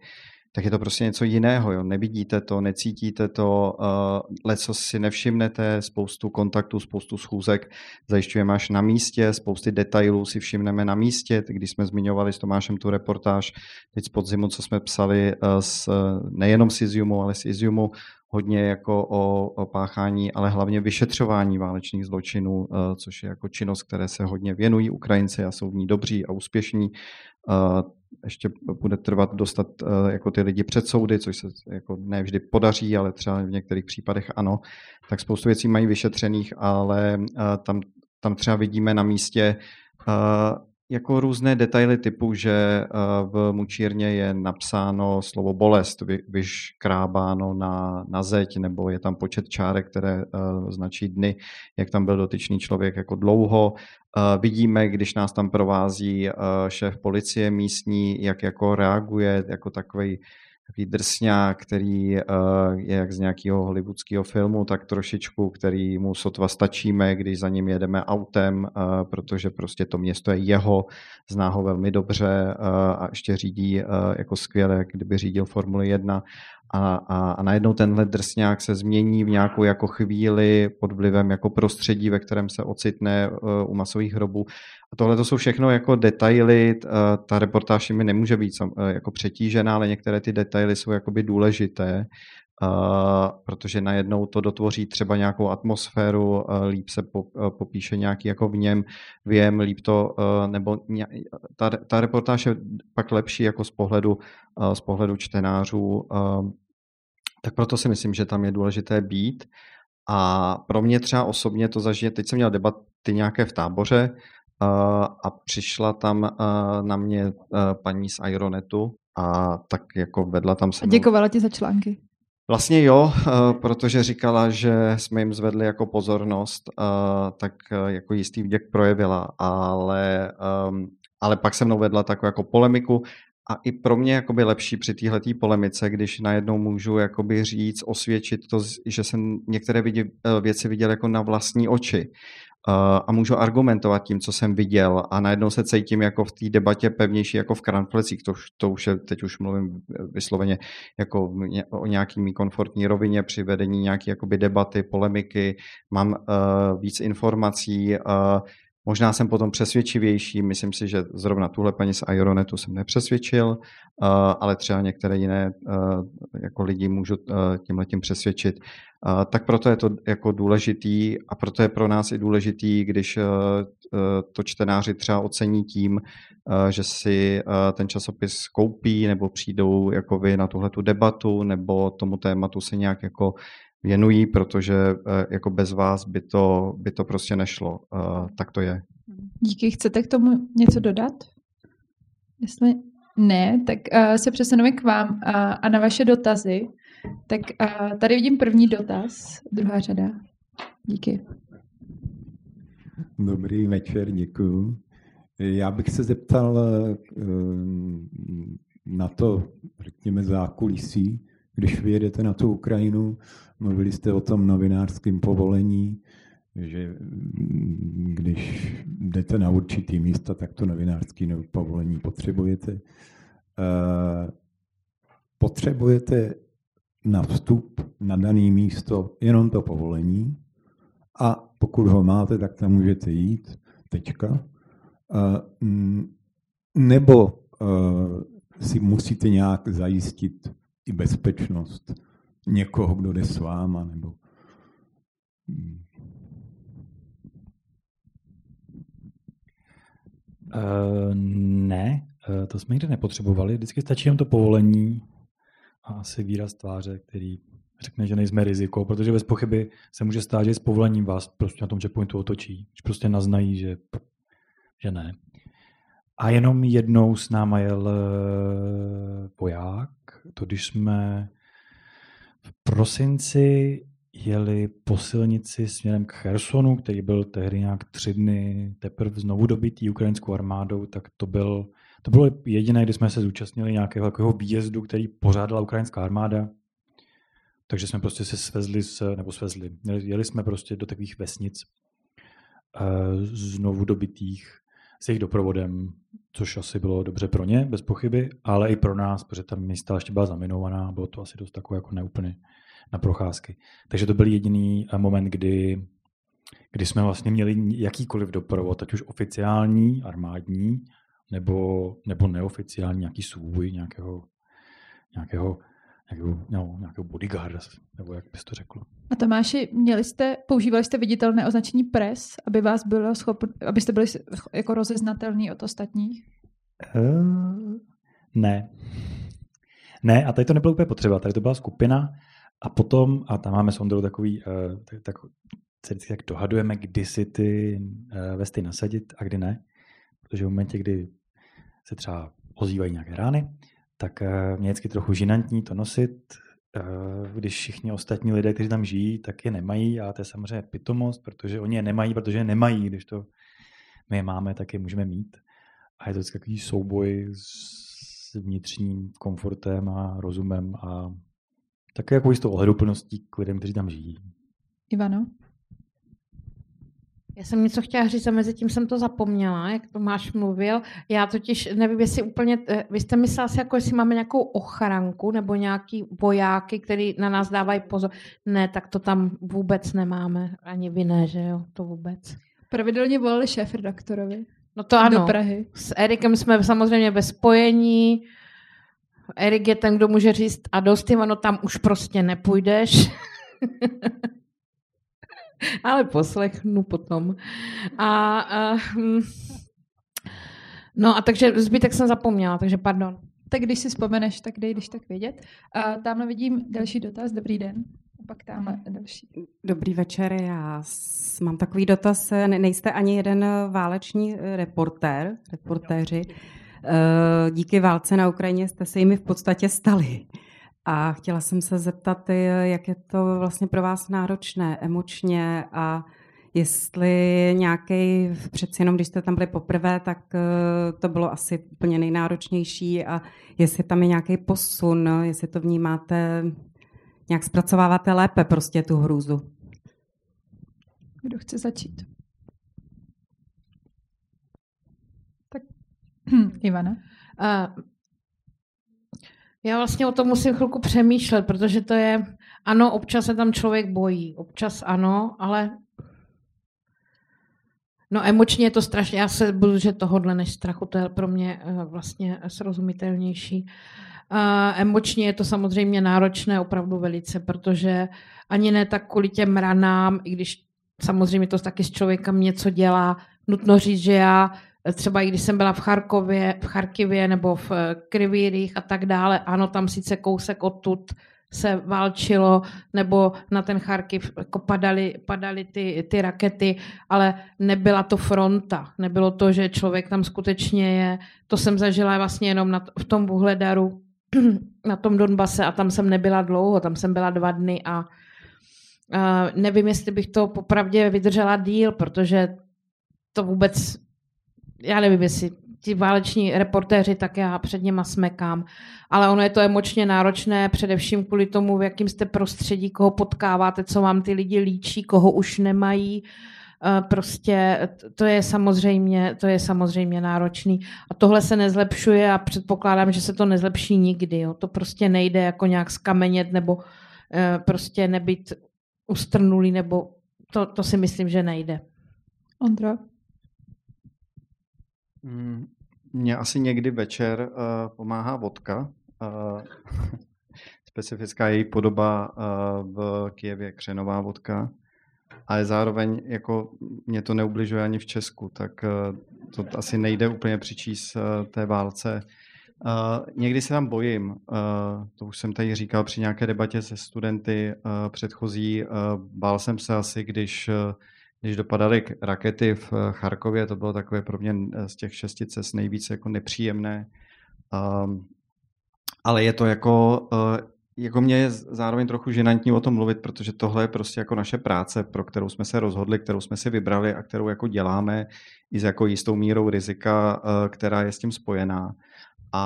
tak je to prostě něco jiného. Jo? Nevidíte to, necítíte to, leco si nevšimnete, spoustu kontaktů, spoustu schůzek zajišťujeme až na místě, spousty detailů si všimneme na místě. Když jsme zmiňovali s Tomášem tu reportáž, teď z podzimu, co jsme psali s, nejenom z Iziumu, ale z Iziumu, hodně jako o páchání, ale hlavně vyšetřování válečných zločinů, což je jako činnost, které se hodně věnují Ukrajinci a jsou v ní dobří a úspěšní. Ještě bude trvat dostat jako ty lidi před soudy, což se jako ne vždy podaří, ale třeba v některých případech ano. Tak spoustu věcí mají vyšetřených, ale tam, tam třeba vidíme na místě jako různé detaily typu, že v mučírně je napsáno slovo bolest, vyškrábáno na, na zeď, nebo je tam počet čárek, které značí dny, jak tam byl dotyčný člověk jako dlouho. Vidíme, když nás tam provází šéf policie místní, jak jako reaguje, jako takový takový drsňák, který je jak z nějakého hollywoodského filmu, tak trošičku, který mu sotva stačíme, když za ním jedeme autem, protože prostě to město je jeho, zná ho velmi dobře a ještě řídí jako skvěle, kdyby řídil Formuli jedna. A, a, a najednou tenhle drsňák se změní v nějakou jako chvíli pod vlivem jako prostředí, ve kterém se ocitne u masových hrobů. A tohle to jsou všechno jako detaily, ta reportáž mi nemůže být jako přetížená, ale některé ty detaily jsou jakoby důležité, protože najednou to dotvoří třeba nějakou atmosféru, líp se popíše nějaký jako v něm věm, líp to, nebo ta, ta reportáž je pak lepší jako z pohledu, z pohledu čtenářů, tak proto si myslím, že tam je důležité být. A pro mě třeba osobně to zažije, teď jsem měl debaty nějaké v táboře, a přišla tam na mě paní z Ironetu a tak jako vedla tam se mnou. Děkovala ti za články? Vlastně jo, protože říkala, že jsme jim zvedli jako pozornost, tak jako jistý vděk projevila, ale, ale pak se mnou vedla takovou jako polemiku. A i pro mě jakoby lepší při téhletý polemice, když najednou můžu jakoby říct, osvědčit to, že jsem některé věci viděl jako na vlastní oči. A můžu argumentovat tím, co jsem viděl, a najednou se cítím jako v té debatě pevnější, jako v kranflecích, to, to už je, teď už mluvím vysloveně jako o nějaký komfortní rovině při vedení nějaké jakoby debaty, polemiky, mám uh, víc informací, uh, možná jsem potom přesvědčivější, myslím si, že zrovna tuhle paní z Ironetu jsem nepřesvědčil, uh, ale třeba některé jiné uh, jako lidi můžu uh, tímhletím přesvědčit. Uh, tak proto je to jako důležitý a proto je pro nás i důležitý, když uh, to čtenáři třeba ocení tím, uh, že si uh, ten časopis koupí nebo přijdou jako vy na tuhletu debatu nebo tomu tématu se nějak jako věnují, protože jako bez vás by to, by to prostě nešlo. Tak to je. Díky. Chcete k tomu něco dodat? Jestli ne, tak se přesuneme k vám a na vaše dotazy. Tak tady vidím první dotaz, druhá řada. Díky. Dobrý večer, děkuju. Já bych se zeptal na to, řekněme, zákulisí. Když vyjedete na tu Ukrajinu, mluvili jste o tom novinářském povolení, že když jdete na určitý místa, tak to novinářské povolení potřebujete. Potřebujete na vstup na dané místo jenom to povolení a pokud ho máte, tak tam můžete jít, tečka. Nebo si musíte nějak zajistit i bezpečnost někoho, kdo jde s váma, nebo... Uh, ne, to jsme nikdy nepotřebovali. Vždycky stačí jenom to povolení a asi výraz tváře, který řekne, že nejsme riziko, protože bez pochyby se může stát, že s povolením vás prostě na tom checkpointu otočí, že prostě naznají, že, že ne. A jenom jednou s náma jel voják, to když jsme v prosinci jeli po silnici směrem k Chersonu, který byl tehdy nějak tři dny teprve znovu dobitý ukrajinskou armádou, tak to, byl, to bylo jediné, kdy jsme se zúčastnili nějakého takového výjezdu, který pořádala ukrajinská armáda. Takže jsme prostě se svezli, s, nebo svezli, jeli jsme prostě do takových vesnic znovu dobitých, s jejich doprovodem, což asi bylo dobře pro ně, bez pochyby, ale i pro nás, protože ta místa ještě byla zaminovaná, bylo to asi dost takové jako neúplně na procházky. Takže to byl jediný moment, kdy, kdy jsme vlastně měli jakýkoliv doprovod, ať už oficiální, armádní, nebo, nebo neoficiální, nějaký svůj, nějakého, nějakého, nějakého, no, nějakého bodyguarda, nebo jak bys to řekl. A Tomáši, měli jste, používali jste viditelné označení pres, aby vás bylo schopno, abyste byli jako rozeznatelní od ostatních? Uh, ne. Ne, a tady to nebylo úplně potřeba. Tady to byla skupina a potom, a tam máme s Ondrou takový, uh, tak, tak se vždycky tak dohadujeme, kdy si ty uh, vesty nasadit a kdy ne. Protože v momentě, kdy se třeba ozývají nějaké rány, tak uh, mě vždycky trochu žinantní to nosit, když všichni ostatní lidé, kteří tam žijí, tak je nemají a to je samozřejmě pitomost, protože oni je nemají, protože je nemají, když to my je máme, tak je můžeme mít. A je to takový souboj s s vnitřním komfortem a rozumem a také jako jistou ohleduplností k lidem, kteří tam žijí. Ivano? Já jsem něco chtěla říct a mezi tím jsem to zapomněla, jak Tomáš mluvil. Já totiž nevím, jestli úplně, vy jste myslela si, jako jestli máme nějakou ochranku nebo nějaký vojáky, který na nás dávají pozor. Ne, tak to tam vůbec nemáme. Ani vy ne, že jo, to vůbec. Pravidelně volali šéfredaktorovi. No to ano. Do Prahy. S Erikem jsme samozřejmě ve spojení. Erik je ten, kdo může říct a dost, ono tam už prostě nepůjdeš. Ale poslechnu potom. A, a, no a takže zbytek jsem zapomněla, takže pardon. Tak když si vzpomeneš, tak dej, když tak vědět. A tamhle vidím další dotaz. Dobrý den. A pak tamhle další. Dobrý večer, já mám takový dotaz. Nejste ani jeden váleční reportér, reportéři. Díky válce na Ukrajině jste se jimi v podstatě stali. A chtěla jsem se zeptat, jak je to vlastně pro vás náročné emočně a jestli nějaký, přeci jenom když jste tam byli poprvé, tak to bylo asi úplně nejnáročnější a jestli tam je nějaký posun, jestli to vnímáte, nějak zpracováváte lépe prostě tu hrůzu. Kdo chce začít? Tak Ivana. Uh, Já vlastně o tom musím chvilku přemýšlet, protože to je, ano, občas se tam člověk bojí, občas ano, ale no emočně je to strašně, já se budu, že tohodle než strachu, to je pro mě vlastně srozumitelnější. Emočně je to samozřejmě náročné opravdu velice, protože ani ne tak kvůli těm ranám, i když samozřejmě to taky s člověkem něco dělá, nutno říct, že já třeba i když jsem byla v Charkově, v Charkivě nebo v Krivý Rih a tak dále, ano, tam sice kousek odtud se válčilo, nebo na ten Charkiv jako padaly, padaly ty, ty rakety, ale nebyla to fronta, nebylo to, že člověk tam skutečně je, to jsem zažila vlastně jenom na to, v tom Vuhledaru, na tom Donbase a tam jsem nebyla dlouho, tam jsem byla dva dny a, a nevím, jestli bych to popravdě vydržela díl, protože to vůbec... Já nevím, jestli ti váleční reportéři, tak já před něma smekám. Ale ono je to emočně náročné, především kvůli tomu, v jakým jste prostředí, koho potkáváte, co vám ty lidi líčí, koho už nemají. Prostě to je samozřejmě, to je samozřejmě náročný. A tohle se nezlepšuje a předpokládám, že se to nezlepší nikdy. Jo. To prostě nejde jako nějak skamenět nebo prostě nebýt ustrnulý, nebo to, to si myslím, že nejde. Ondra? Mně asi někdy večer uh, pomáhá vodka. Uh, specifická její podoba uh, v Kyjevě, křenová vodka. Ale zároveň jako mě to neubližuje ani v Česku, tak uh, to asi nejde úplně přičíst uh, té válce. Uh, někdy se tam bojím. Uh, to už jsem tady říkal při nějaké debatě se studenty uh, předchozí. Uh, bál jsem se asi, když... Uh, Když dopadaly rakety v Charkově, to bylo takové pro mě z těch šesti cest nejvíce jako nepříjemné. Um, ale je to jako, uh, jako mě je zároveň trochu žinantní o tom mluvit, protože tohle je prostě jako naše práce, pro kterou jsme se rozhodli, kterou jsme si vybrali a kterou jako děláme i s jako jistou mírou rizika, uh, která je s tím spojená. A,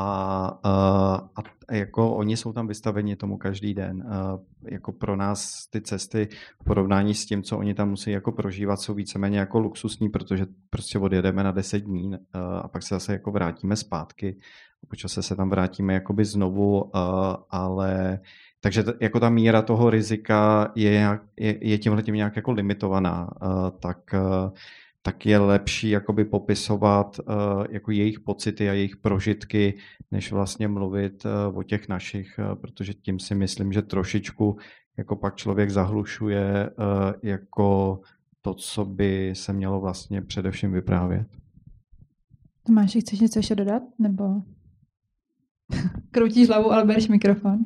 a, a jako oni jsou tam vystaveni tomu každý den. A jako pro nás ty cesty v porovnání s tím, co oni tam musí jako prožívat, jsou víceméně jako luxusní, protože prostě odjedeme na deset dní a pak se zase jako vrátíme zpátky. Po čase se tam vrátíme jakoby znovu, ale takže t- jako ta míra toho rizika je, nějak, je, je tímhle tím nějak jako limitovaná. Tak tak je lepší jakoby popisovat uh, jako jejich pocity a jejich prožitky, než vlastně mluvit uh, o těch našich, uh, protože tím si myslím, že trošičku jako pak člověk zahlušuje uh, jako to, co by se mělo vlastně především vyprávět. Tomáši, chceš něco ještě dodat? Nebo kroutíš hlavu, ale bereš mikrofon?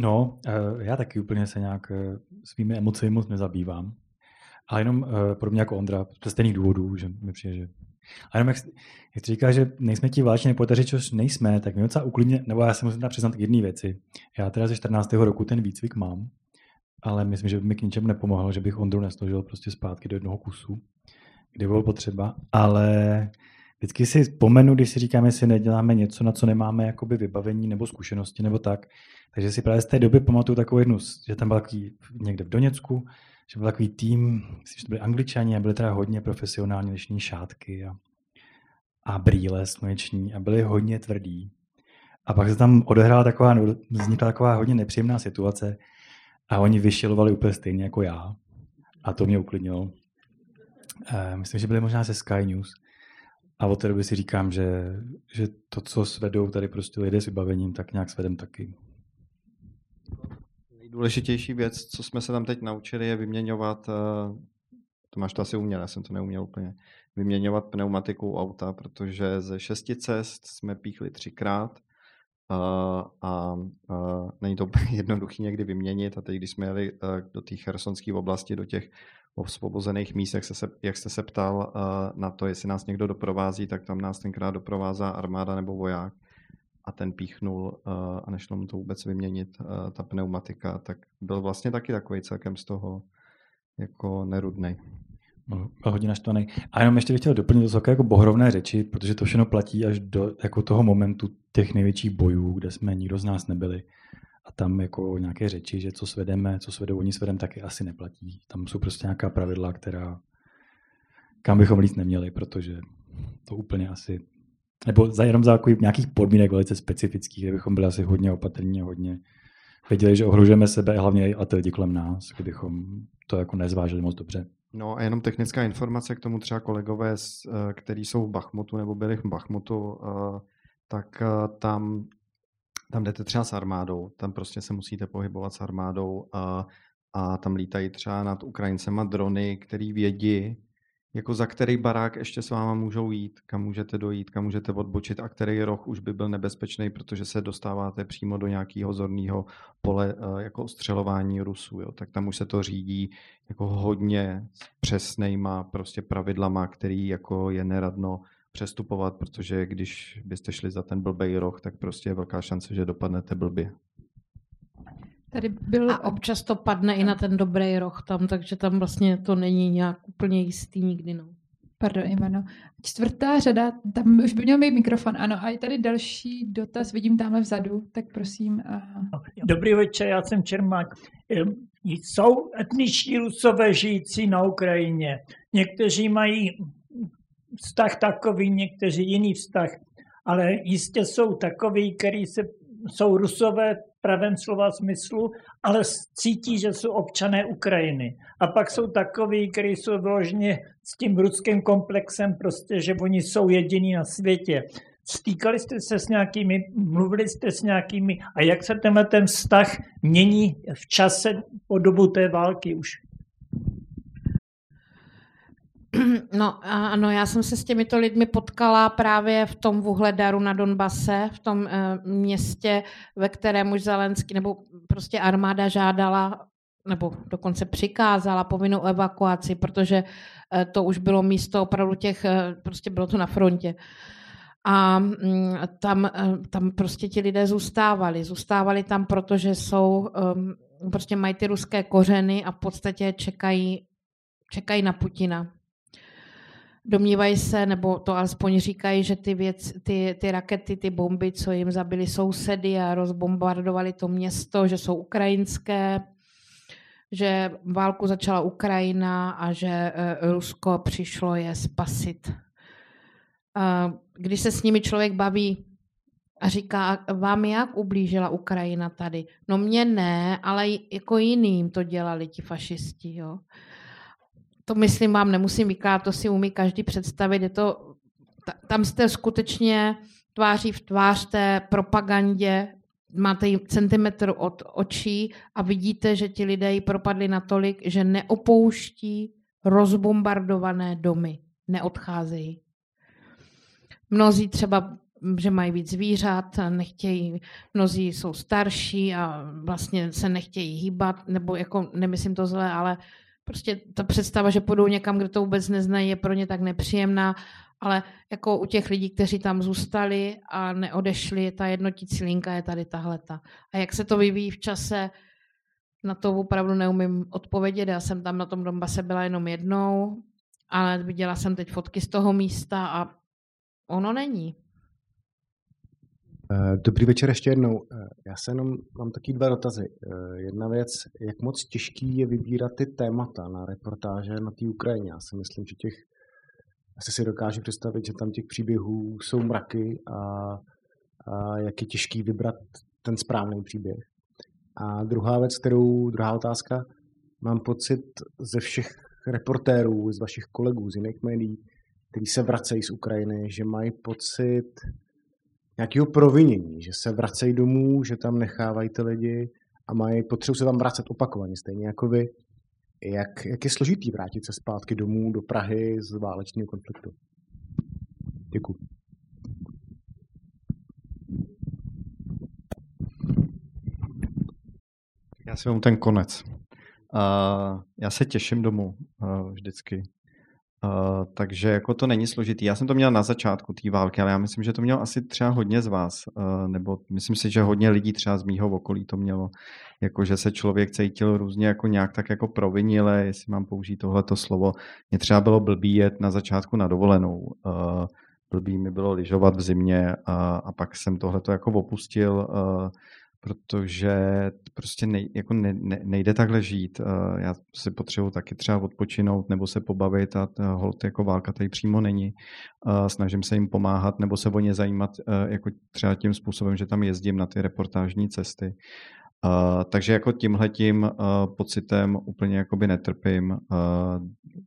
No, uh, já taky úplně se nějak uh, svými emocemi moc nezabývám. A jenom uh, podobně jako Ondra, z stejných důvodů, že mi přijde, že... A jenom jak, jak jsi říkal, že nejsme ti váleční reportéři, což nejsme, tak mě docela uklidně, nebo já se musím teda přiznat k jedné věci. Já teda ze čtrnáctého roku ten výcvik mám, ale myslím, že by mi k ničemu nepomohlo, že bych Ondru nesložil prostě zpátky do jednoho kusu, kde bylo potřeba, ale vždycky si vzpomenu, když si říkáme, jestli neděláme něco, na co nemáme jakoby vybavení nebo zkušenosti nebo tak. Takže si právě z té doby pamatuju takovou jednu, že tam byl takový někde v Doněcku, že byl takový tým, myslím, že to byli Angličani a byli teda hodně profesionální lišní šátky a, a brýle sluneční a byli hodně tvrdí. A pak se tam odehrála taková, vznikla taková hodně nepříjemná situace a oni vyšilovali úplně stejně jako já. A to mě uklidnilo. E, myslím, že byli možná ze Sky News. A od té doby si říkám, že, že to, co svedou tady prostě lidé s vybavením, tak nějak svedem taky. Nejdůležitější věc, co jsme se tam teď naučili, je vyměňovat, Tomáš to asi uměl, já jsem to neuměl úplně, vyměňovat pneumatiku auta, protože ze šesti cest jsme píchli třikrát a, a, a není to jednoduchý někdy vyměnit. A teď, když jsme jeli do té chersonské oblasti, do těch osvobozených míst, jak, se, jak jste se ptal na to, jestli nás někdo doprovází, tak tam nás tenkrát doprovázá armáda nebo voják. A ten píchnul a nešlo mu to vůbec vyměnit, ta pneumatika, tak byl vlastně taky takový celkem z toho jako nerudnej. Byl hodně naštvaný. A jenom ještě bych chtěl doplnit to jako bohrovné řeči, protože to všechno platí až do jako toho momentu těch největších bojů, kde jsme nikdo z nás nebyli. A tam jako nějaké řeči, že co svedeme, co svedou oni svedem, taky asi neplatí. Tam jsou prostě nějaká pravidla, která kam bychom líst neměli, protože to úplně asi... Nebo za jenom zákují nějakých podmínek velice specifických, kde bychom byli asi hodně opatrní a hodně věděli, že ohrožujeme sebe a hlavně a lidi kolem nás, kdybychom to jako nezvážili moc dobře. No a jenom technická informace k tomu, třeba kolegové, kteří jsou v Bachmutu nebo byli v Bachmutu, tak tam, tam jdete třeba s armádou, tam prostě se musíte pohybovat s armádou a, a tam lítají třeba nad Ukrajincema drony, který vědí, jako za který barák ještě s váma můžou jít, kam můžete dojít, kam můžete odbočit a který roh už by byl nebezpečný, protože se dostáváte přímo do nějakého zorného pole jako ostřelování Rusů. Jo. Tak tam už se to řídí jako hodně přesnýma prostě pravidlama, který jako je neradno přestupovat, protože když byste šli za ten blbej roh, tak prostě je velká šance, že dopadnete blbě. Tady byl... A občas to padne i na ten dobrý roh tam, takže tam vlastně to není nějak úplně jistý nikdy. No. Pardon, Ivano. Čtvrtá řada, tam už by měl mít mikrofon, ano. A je tady další dotaz, vidím tamhle vzadu, tak prosím. A... Dobrý večer, já jsem Čermák. Jsou etniční Rusové žijící na Ukrajině. Někteří mají vztah takový, někteří jiný vztah, ale jistě jsou takový, který se, jsou Rusové pravém slova smyslu, ale cítí, že jsou občané Ukrajiny. A pak jsou takoví, kteří jsou vyloženě s tím ruským komplexem, prostě, že oni jsou jediní na světě. Stýkali jste se s nějakými, mluvili jste s nějakými a jak se tenhle ten vztah mění v čase po dobu té války už? No ano, já jsem se s těmito lidmi potkala právě v tom Vuhledaru na Donbase, v tom e, městě, ve kterém už Zelenskyj, nebo prostě armáda žádala, nebo dokonce přikázala povinnou evakuaci, protože e, to už bylo místo opravdu těch, e, prostě bylo to na frontě. A m, tam, e, tam prostě ti lidé zůstávali. Zůstávali tam, protože jsou, e, prostě mají ty ruské kořeny a v podstatě čekají, čekají na Putina. Domnívají se, nebo to alespoň říkají, že ty, věc, ty, ty rakety, ty bomby, co jim zabili sousedy a rozbombardovali to město, že jsou ukrajinské, že válku začala Ukrajina a že Rusko přišlo je spasit. Když se s nimi člověk baví a říká, vám jak ublížila Ukrajina tady? No mně ne, ale jako jiným to dělali ti fašisti, jo. To myslím vám nemusím vykládat, to si umí každý představit. Je to, tam jste skutečně tváří v tvář té propagandě, máte centimetr od očí a vidíte, že ti lidé ji propadli natolik, že neopouští rozbombardované domy, neodcházejí. Mnozí třeba, že mají víc zvířat, nechtějí, mnozí jsou starší a vlastně se nechtějí hýbat, nebo jako nemyslím to zlé, ale prostě ta představa, že půjdou někam, kde to vůbec neznají, je pro ně tak nepříjemná, ale jako u těch lidí, kteří tam zůstali a neodešli, ta jednotící linka je tady tahleta. A jak se to vyvíjí v čase, na to opravdu neumím odpovědět. Já jsem tam na tom Donbase byla jenom jednou, ale viděla jsem teď fotky z toho místa a Ono není. Dobrý večer ještě jednou. Já se jenom mám taky dva dotazy. Jedna věc, jak moc těžký je vybírat ty témata na reportáže na té Ukrajině. Já si myslím, že těch, asi si dokážu představit, že tam těch příběhů jsou mraky a, a jak je těžký vybrat ten správný příběh. A druhá věc, kterou, druhá otázka, mám pocit ze všech reportérů, z vašich kolegů, z jiných médií, kteří se vracejí z Ukrajiny, že mají pocit nějakého provinění, že se vracejí domů, že tam nechávají ty lidi a mají potřebu se tam vracet opakovaně, stejně jako vy. Jak, jak je složitý vrátit se zpátky domů do Prahy z válečného konfliktu? Děkuji. Já si vemu ten konec. Uh, já se těším domů uh, vždycky. Uh, takže jako to není složitý. Já jsem to měl na začátku té války, ale já myslím, že to mělo asi třeba hodně z vás, uh, nebo myslím si, že hodně lidí třeba z mýho okolí to mělo, jako že se člověk cítil různě jako nějak tak jako provinile, jestli mám použít tohleto slovo. Mně třeba bylo blbý jet na začátku na dovolenou, uh, blbý mi bylo lyžovat v zimě a, a pak jsem tohleto jako opustil, uh, protože prostě nej, jako ne, ne, nejde takhle žít. Já si potřebuji taky třeba odpočinout nebo se pobavit a holt jako válka tady přímo není. Snažím se jim pomáhat nebo se o ně zajímat jako třeba tím způsobem, že tam jezdím na ty reportážní cesty. Takže jako tímhletím pocitem úplně jakoby netrpím.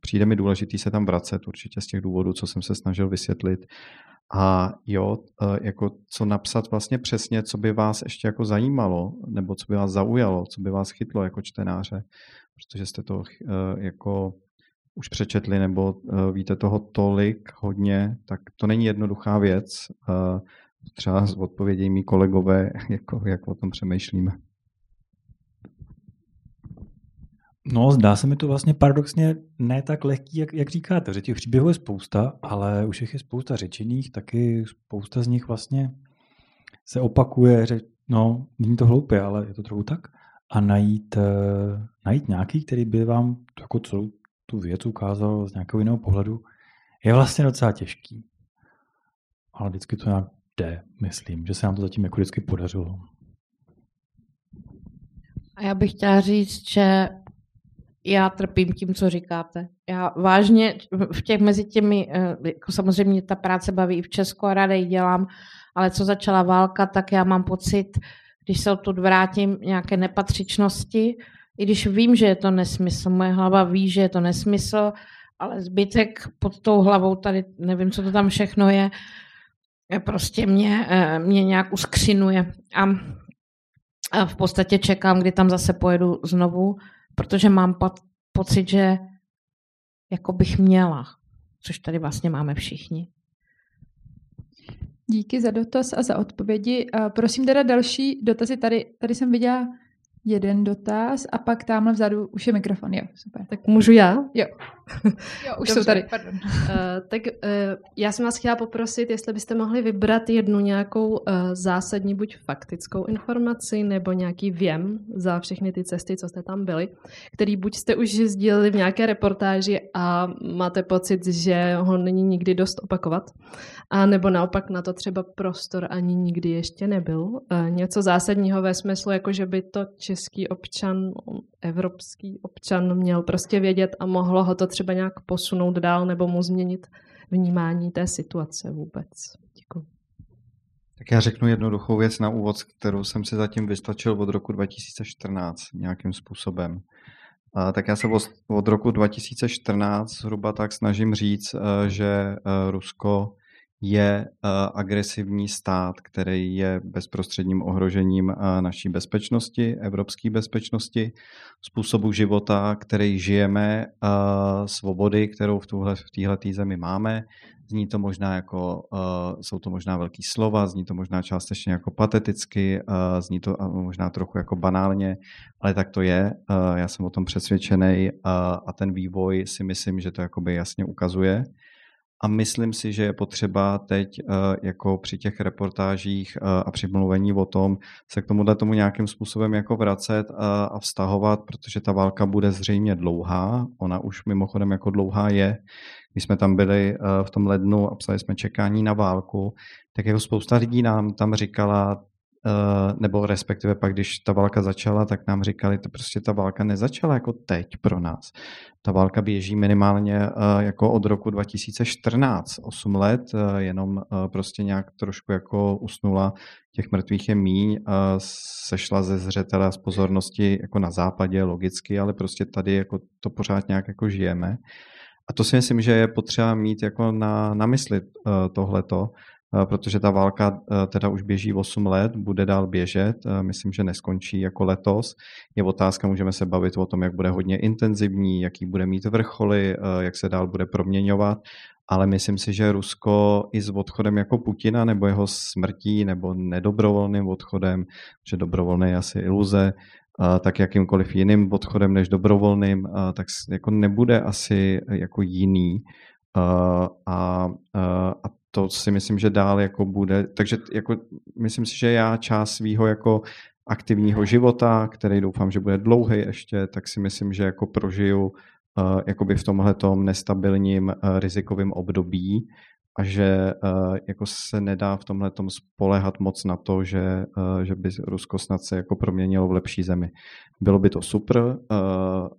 Přijde mi důležitý se tam vracet určitě z těch důvodů, co jsem se snažil vysvětlit. A jo, jako co napsat vlastně přesně, co by vás ještě jako zajímalo, nebo co by vás zaujalo, co by vás chytlo jako čtenáře, protože jste to jako už přečetli, nebo víte toho tolik, hodně, tak to není jednoduchá věc. Třeba z odpovědí mý kolegové, jako, jak o tom přemýšlíme. No, zdá se mi to vlastně paradoxně ne tak lehký, jak, jak říkáte, že těch příběhů je spousta, ale už jich je spousta řečených, taky spousta z nich vlastně se opakuje, že no, není to hloupě, ale je to trochu tak. A najít, uh, najít nějaký, který by vám jako celou tu věc ukázal z nějakého jiného pohledu, je vlastně docela těžký. Ale vždycky to nějak jde, myslím, že se nám to zatím jako vždycky podařilo. A já bych chtěla říct, že já trpím tím, co říkáte. Já vážně v těch mezi těmi, jako samozřejmě ta práce baví i v Česku a ráda ji dělám, ale co začala válka, tak já mám pocit, když se odtud vrátím, nějaké nepatřičnosti, i když vím, že je to nesmysl, moje hlava ví, že je to nesmysl, ale zbytek pod tou hlavou tady, nevím, co to tam všechno je, prostě mě, mě nějak uskřinuje. A, a v podstatě čekám, kdy tam zase pojedu znovu, protože mám pocit, že jako bych měla, což tady vlastně máme všichni. Díky za dotaz a za odpovědi. Prosím teda další dotazy. Tady, tady jsem viděla jeden dotaz a pak tamhle vzadu už je mikrofon. Jo, super. Tak můžu já? Jo, jo už dobře, jsou tady. Pardon. Uh, tak uh, já jsem vás chtěla poprosit, jestli byste mohli vybrat jednu nějakou uh, zásadní, buď faktickou informaci, nebo nějaký věm za všechny ty cesty, co jste tam byli, který buď jste už sdíleli v nějaké reportáži a máte pocit, že ho není nikdy dost opakovat, a nebo naopak na to třeba prostor ani nikdy ještě nebyl. Uh, něco zásadního ve smyslu, jako že by to český občan, evropský občan měl prostě vědět a mohlo ho to třeba nějak posunout dál nebo mu změnit vnímání té situace vůbec. Děkuji. Tak já řeknu jednoduchou věc na úvod, kterou jsem si zatím vystačil od roku dva tisíce čtrnáct nějakým způsobem. Tak já se od roku dva tisíce čtrnáct zhruba tak snažím říct, že Rusko je agresivní stát, který je bezprostředním ohrožením naší bezpečnosti, evropské bezpečnosti, způsobu života, který žijeme, svobody, kterou v tuhle, v téhletý zemi máme. Zní to možná jako, jsou to možná velký slova, zní to možná částečně jako pateticky, zní to možná trochu jako banálně, ale tak to je. Já jsem o tom přesvědčený a ten vývoj si myslím, že to jakoby jasně ukazuje. A myslím si, že je potřeba teď jako při těch reportážích a při mluvení o tom se k tomuhle tomu nějakým způsobem jako vracet a vztahovat, protože ta válka bude zřejmě dlouhá. Ona už mimochodem jako dlouhá je. Když jsme tam byli v tom lednu a psali jsme čekání na válku, tak jako spousta lidí nám tam říkala, nebo respektive pak, když ta válka začala, tak nám říkali, to prostě ta válka nezačala jako teď pro nás. Ta válka běží minimálně jako od roku dva tisíce čtrnáct, osm let, jenom prostě nějak trošku jako usnula, těch mrtvých je míň, sešla ze zřetele z pozornosti jako na západě logicky, ale prostě tady jako to pořád nějak jako žijeme. A to si myslím, že je potřeba mít jako na, na mysli tohleto, protože ta válka teda už běží osm let, bude dál běžet, myslím, že neskončí jako letos. Je otázka, můžeme se bavit o tom, jak bude hodně intenzivní, jaký bude mít vrcholy, jak se dál bude proměňovat, ale myslím si, že Rusko i s odchodem jako Putina nebo jeho smrtí nebo nedobrovolným odchodem, že dobrovolný je asi iluze, tak jakýmkoliv jiným odchodem než dobrovolným, tak jako nebude asi jako jiný. A, a, a to si myslím, že dál jako bude. Takže jako myslím si, že já část svýho jako aktivního života, který doufám, že bude dlouhý ještě, tak si myslím, že jako prožiju uh, jakoby v tomhletom nestabilním uh, rizikovém období a že uh, jako se nedá v tomhletom spoléhat moc na to, že, uh, že by Rusko snad se jako proměnilo v lepší zemi. Bylo by to super, uh,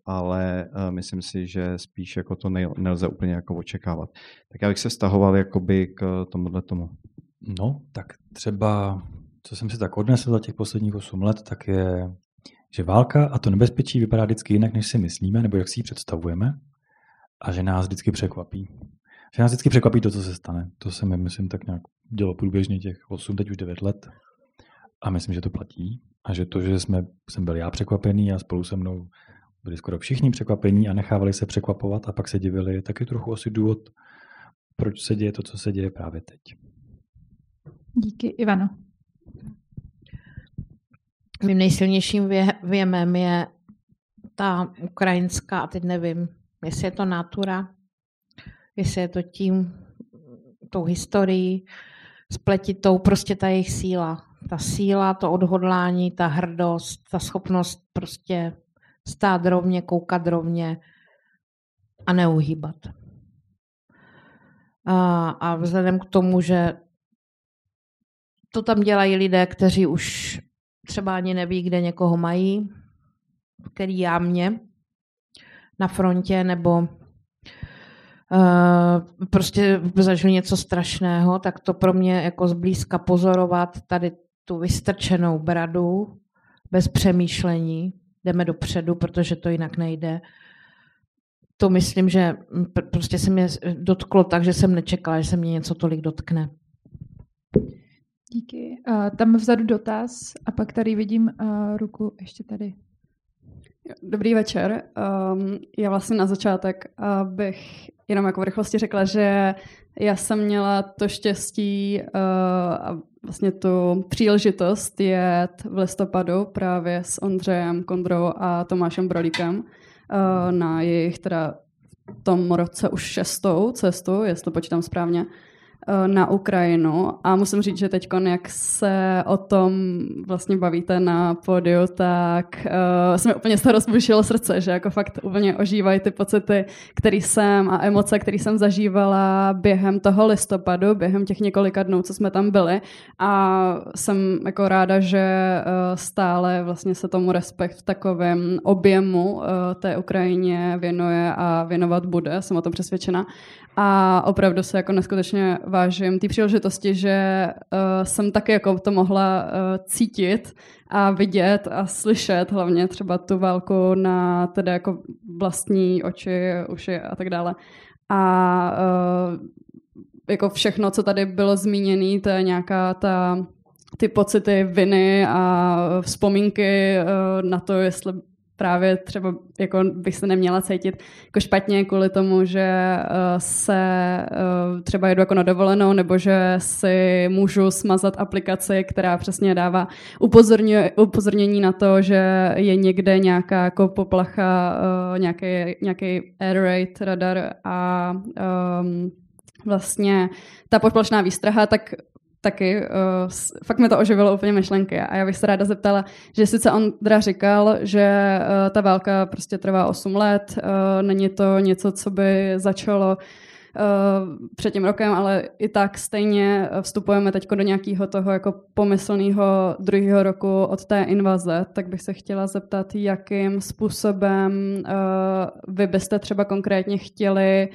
ale uh, myslím si, že spíš jako to nej- nelze úplně jako očekávat. Tak já bych se vztahoval jakoby k tomuhle tomu. No, tak třeba, co jsem si tak odnesl za těch posledních osm let, tak je, že válka a to nebezpečí vypadá vždycky jinak, než si myslíme, nebo jak si ji představujeme, a že nás vždycky překvapí. Že nás vždycky překvapí to, co se stane. To se mi, myslím, tak nějak dělo průběžně těch osm, teď už devět let. A myslím, že to platí. A že to, že jsme, jsem byl já překvapený a spolu se mnou byli skoro všichni překvapení a nechávali se překvapovat a pak se divili, tak je trochu asi důvod, proč se děje to, co se děje právě teď. Díky, Ivano. Mým nejsilnějším věmem je ta ukrajinská, a teď nevím, jestli je to natura, jestli je to tím, tou historií, spletitou, prostě ta jejich síla. Ta síla, to odhodlání, ta hrdost, ta schopnost prostě stát rovně, koukat rovně a neuhýbat. A, a vzhledem k tomu, že to tam dělají lidé, kteří už třeba ani neví, kde někoho mají, který já mě na frontě nebo Uh, prostě zažil něco strašného, tak to pro mě jako zblízka pozorovat tady tu vystrčenou bradu bez přemýšlení, jdeme dopředu, protože to jinak nejde. To myslím, že pr- prostě se mě dotklo tak, že jsem nečekala, že se mě něco tolik dotkne. Díky. Uh, tam vzadu dotaz a pak tady vidím uh, ruku ještě tady. Dobrý večer. Já vlastně na začátek bych jenom jako v rychlosti řekla, že já jsem měla to štěstí a vlastně tu příležitost jet v listopadu právě s Ondřejem Kundrou a Tomášem Brolíkem na jejich teda v tom roce už šestou cestu, jestli počítám správně, na Ukrajinu. A musím říct, že teďkon, jak se o tom vlastně bavíte na pódiu, tak uh, se mi úplně z toho rozbušilo srdce, že jako fakt úplně ožívají ty pocity, které jsem a emoce, které jsem zažívala během toho listopadu, během těch několika dnů, co jsme tam byli. A jsem jako ráda, že uh, stále vlastně se tomu Respekt v takovém objemu uh, té Ukrajině věnuje a věnovat bude, jsem o tom přesvědčena. A opravdu se jako neskutečně vážím té příležitosti, že uh, jsem taky jako to mohla uh, cítit a vidět a slyšet hlavně třeba tu válku na teda jako vlastní oči, uši a tak dále. A uh, jako všechno, co tady bylo zmíněné, to je nějaká ta, ty pocity viny a vzpomínky uh, na to, jestli právě třeba jako bych se neměla cítit jako špatně kvůli tomu, že se třeba jedu jako na dovolenou, nebo že si můžu smazat aplikaci, která přesně dává upozornění na to, že je někde nějaká jako poplacha, nějaký, nějaký air raid radar a um, vlastně ta poplašná výstraha, tak taky, uh, fakt mi to oživilo úplně myšlenky. A já bych se ráda zeptala, že sice Ondra říkal, že uh, ta válka prostě trvá osm let, uh, není to něco, co by začalo uh, před tím rokem, ale i tak stejně vstupujeme teď do nějakého toho jako pomyslného druhého roku od té invaze, tak bych se chtěla zeptat, jakým způsobem uh, vy byste třeba konkrétně chtěli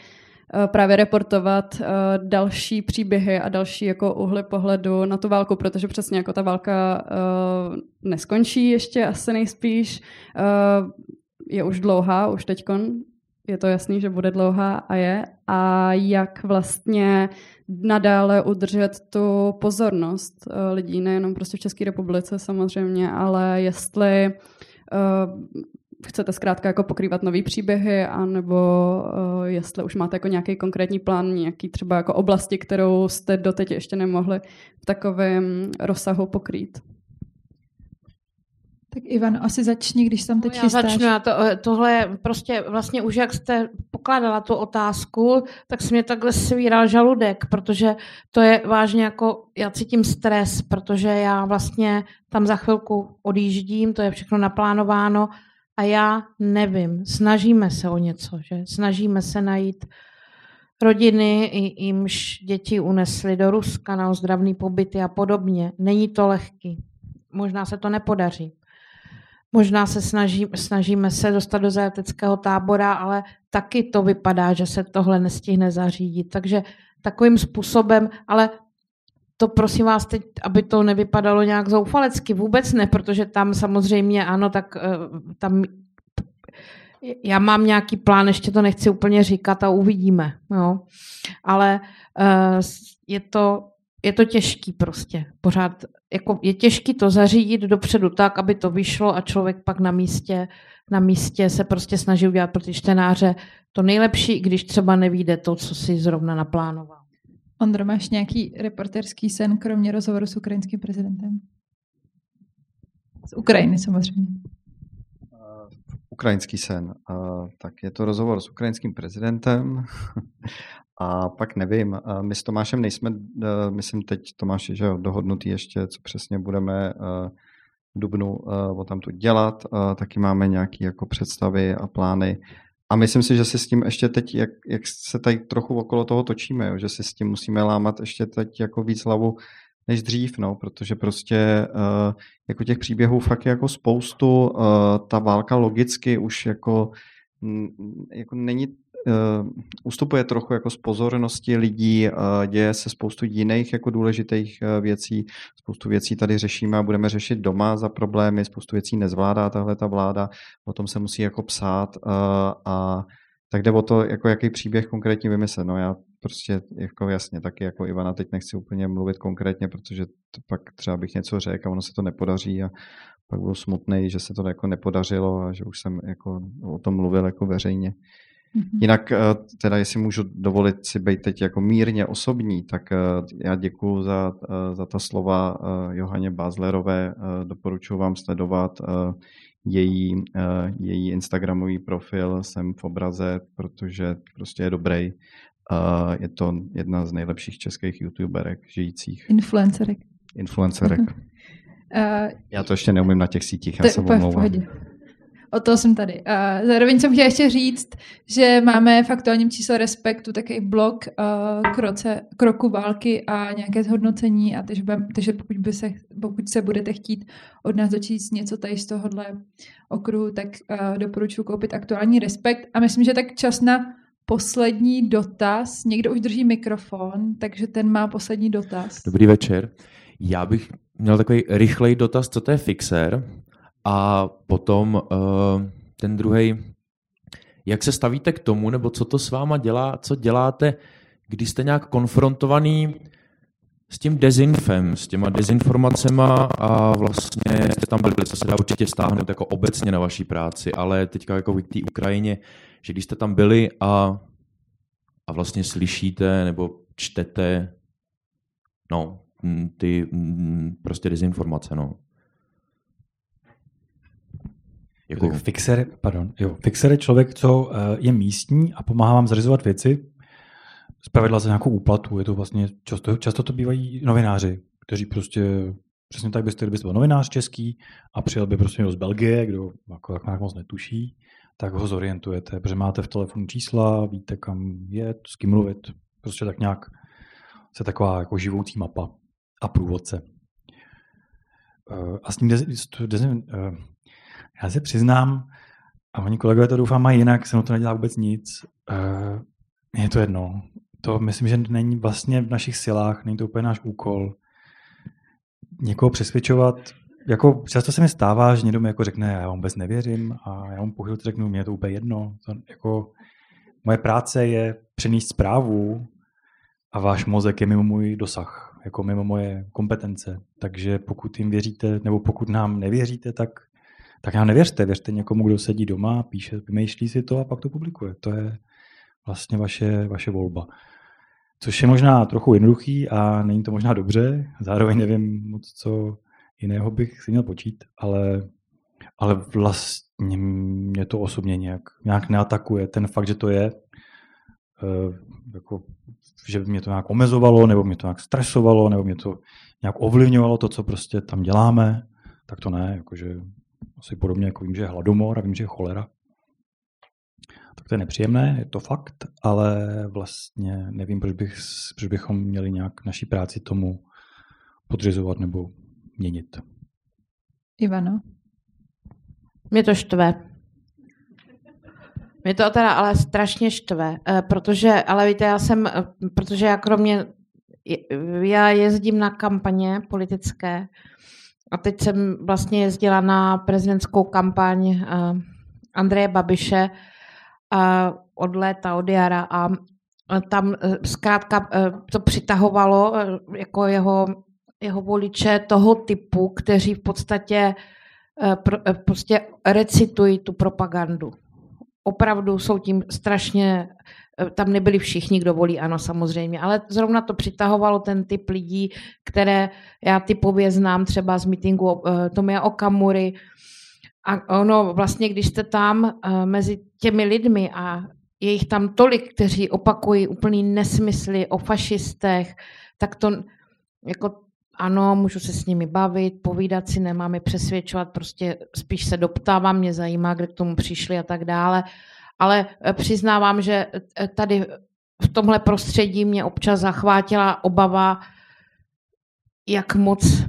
právě reportovat další příběhy a další jako úhly pohledu na tu válku, protože přesně jako ta válka neskončí ještě, asi nejspíš. Je už dlouhá, už teďkon. Je to jasný, že bude dlouhá a je. A jak vlastně nadále udržet tu pozornost lidí, nejenom prostě v České republice samozřejmě, ale jestli chcete zkrátka jako pokrývat nový příběhy, anebo uh, jestli už máte jako nějaký konkrétní plán, nějaký třeba jako oblasti, kterou jste doteď ještě nemohli v takovém rozsahu pokrýt. Tak Ivan, asi začni, když tam teď no, já chystáš. Začnu, já to, tohle prostě vlastně už jak jste pokládala tu otázku, tak se mě takhle svíral žaludek, protože to je vážně jako, já cítím stres, protože já vlastně tam za chvilku odjíždím, to je všechno naplánováno, a já nevím, snažíme se o něco, že? Snažíme se najít rodiny, jimž děti unesly do Ruska na ozdravný pobyty a podobně. Není to lehký. Možná se to nepodaří. Možná se snaží, snažíme se dostat do zajateckého tábora, ale taky to vypadá, že se tohle nestihne zařídit. Takže takovým způsobem, ale to prosím vás teď, aby to nevypadalo nějak zoufalecky, vůbec ne, protože tam samozřejmě ano, tak tam já mám nějaký plán, ještě to nechci úplně říkat a uvidíme, jo. Ale je to, je to těžký prostě, pořád, jako je těžký to zařídit dopředu tak, aby to vyšlo a člověk pak na místě, na místě se prostě snaží udělat pro ty čtenáře to nejlepší, když třeba nevyjde to, co si zrovna naplánoval. Ondro, máš nějaký reporterský sen, kromě rozhovoru s ukrajinským prezidentem? Z Ukrajiny samozřejmě. Uh, ukrajinský sen. Uh, tak je to rozhovor s ukrajinským prezidentem a pak nevím. Uh, my s Tomášem nejsme, uh, myslím teď Tomáš, že jo, dohodnutý ještě, co přesně budeme uh, v dubnu uh, o tamtu dělat. Uh, taky máme nějaké jako představy a plány. A myslím si, že si s tím ještě teď, jak, jak se tady trochu okolo toho točíme, jo, že si s tím musíme lámat ještě teď jako víc hlavu než dřív, no, protože prostě uh, jako těch příběhů fakt je jako spoustu, uh, ta válka logicky už jako, m, jako není, uh, ustupuje trochu jako z pozornosti lidí, uh, děje se spoustu jiných jako důležitých uh, věcí, spoustu věcí tady řešíme a budeme řešit doma za problémy, spoustu věcí nezvládá tahle ta vláda, o tom se musí jako psát uh, a tak jde o to, jako jaký příběh konkrétně vymyslet. No já prostě jako jasně taky jako Ivana teď nechci úplně mluvit konkrétně, protože to pak třeba bych něco řekl a ono se to nepodaří a pak budu smutný, že se to jako nepodařilo a že už jsem jako o tom mluvil jako veřejně. Mm-hmm. Jinak teda, jestli můžu dovolit si být teď jako mírně osobní, tak já děkuju za, za ta slova Johaně Bazlerové, doporučuji vám sledovat její, její Instagramový profil Jsem v obraze, protože prostě je dobrý. Je to jedna z nejlepších českých youtuberek žijících. Influencerek. Influencerek. Uh-huh. Uh, já to ještě neumím na těch sítích, já se omlouvám. O toho jsem tady. Uh, zároveň jsem chtěla ještě říct, že máme v aktuálním čísle Respektu takový blog uh, kroce, kroku války a nějaké zhodnocení, a takže, takže pokud, by se, pokud se budete chtít od nás dočíst něco tady z tohohle okruhu, tak uh, doporučuji koupit aktuální Respekt. A myslím, že tak čas na poslední dotaz. Někdo už drží mikrofon, takže ten má poslední dotaz. Dobrý večer. Já bych měl takový rychlej dotaz, co to je fixér? A potom uh, ten druhej, jak se stavíte k tomu, nebo co to s váma dělá, co děláte, když jste nějak konfrontovaný s tím dezinfem, s těma dezinformacema a vlastně jste tam byli, co se dá určitě stáhnout jako obecně na vaší práci, ale teďka jako v té Ukrajině, že když jste tam byli a, a vlastně slyšíte nebo čtete no, ty prostě dezinformace, no. Jako fixer, pardon, jo, fixer je člověk, co je místní a pomáhá vám zřizovat věci. zpravidla za nějakou úplatu. Je to vlastně často, často to bývají novináři, kteří prostě přesně tak byste, kdyby byl novinář český a přijel by prostě z Belgie, kdo jako tak nějak moc netuší, tak ho zorientujete, protože máte v telefonu čísla, víte, kam je, s kým mluvit. Prostě tak nějak se taková jako živoucí mapa a průvodce. A s ním dez, dez, já se přiznám, a oni kolegové to doufám mají jinak, se mu to nedělá vůbec nic. Je to jedno. To myslím, že není vlastně v našich silách, není to úplně náš úkol někoho přesvědčovat. Jako často se mi stává, že někdo mi jako řekne, já vám vůbec nevěřím a já vám pochvíli řeknu, mně je to úplně jedno. To jako, moje práce je přenést zprávu a váš mozek je mimo můj dosah, jako mimo moje kompetence. Takže pokud jim věříte, nebo pokud nám nevěříte, tak, tak nám nevěřte. Věřte někomu, kdo sedí doma, píše, vymýšlí si to a pak to publikuje. To je vlastně vaše, vaše volba. Což je možná trochu jednoduchý a není to možná dobře. Zároveň nevím moc, co jiného bych si měl počít, ale, ale vlastně mě to osobně nějak, nějak neatakuje. Ten fakt, že to je, jako, že mě to nějak omezovalo, nebo mě to nějak stresovalo, nebo mě to nějak ovlivňovalo to, co prostě tam děláme, tak to ne. Jakože, asi podobně jako vím, že je hladomor a vím, že je cholera. Tak to je nepříjemné, je to fakt, ale vlastně nevím, proč, bych, proč bychom měli nějak naší práci tomu podřizovat nebo měnit. Ivano? Mě to štve. Mě to teda ale strašně štve, protože, ale víte, já jsem, protože já kromě, já jezdím na kampaně politické a teď jsem vlastně jezdila na prezidentskou kampaň Andreje Babiše od léta, od jara a tam zkrátka to přitahovalo jako jeho, jeho voliče toho typu, kteří v podstatě prostě recitují tu propagandu. Opravdu jsou tím strašně, tam nebyli všichni, kdo volí, ano, samozřejmě, ale zrovna to přitahovalo ten typ lidí, které já typově znám třeba z mítinku Tomia Okamury. A ono vlastně, když jste tam mezi těmi lidmi a je jich tam tolik, kteří opakují úplný nesmysly o fašistech, tak to jako ano, můžu se s nimi bavit, povídat si, nemáme přesvědčovat, prostě spíš se doptávám, mě zajímá, kde k tomu přišli a tak dále. Ale přiznávám, že tady v tomhle prostředí mě občas zachvátila obava, jak moc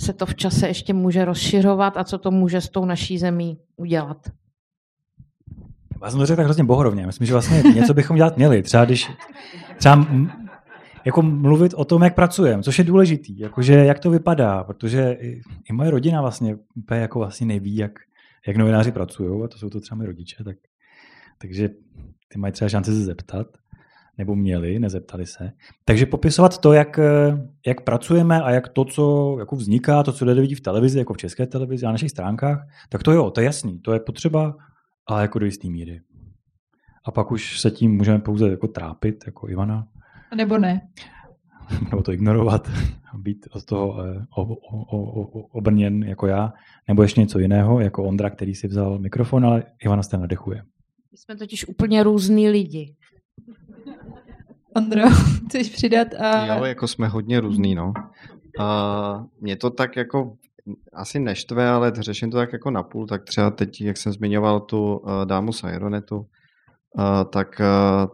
se to v čase ještě může rozšiřovat a co to může s tou naší zemí udělat. Já jsem to řekl tak hrozně bohorovně. Myslím, že vlastně něco bychom dělat měli. Třeba když třeba m- jako mluvit o tom, jak pracujeme, což je důležitý, jakože jak to vypadá, protože i, i moje rodina vlastně úplně jako vlastně neví, jak, jak novináři pracují, a to jsou to třeba moji rodiče, tak, takže ty mají třeba šanci se zeptat. Nebo měli, nezeptali se. Takže popisovat to, jak, jak pracujeme a jak to, co jako vzniká, to, co lidé vidí v televizi, jako v české televizi a na našich stránkách, tak to jo, to je jasný, to je potřeba, ale jako do jistý míry. A pak už se tím můžeme pouze jako trápit, jako Ivana. A nebo ne. Nebo to ignorovat, být od toho obrněn jako já, nebo ještě něco jiného, jako Ondra, který si vzal mikrofon, ale Ivana se tam nadechuje. My jsme totiž úplně různý lidi. Ondro, chceš přidat? A... Jo, jako jsme hodně různý, no. A mě to tak jako asi neštve, ale řeším to tak jako napůl, tak třeba teď, jak jsem zmiňoval tu dámu z Ironetu, tak,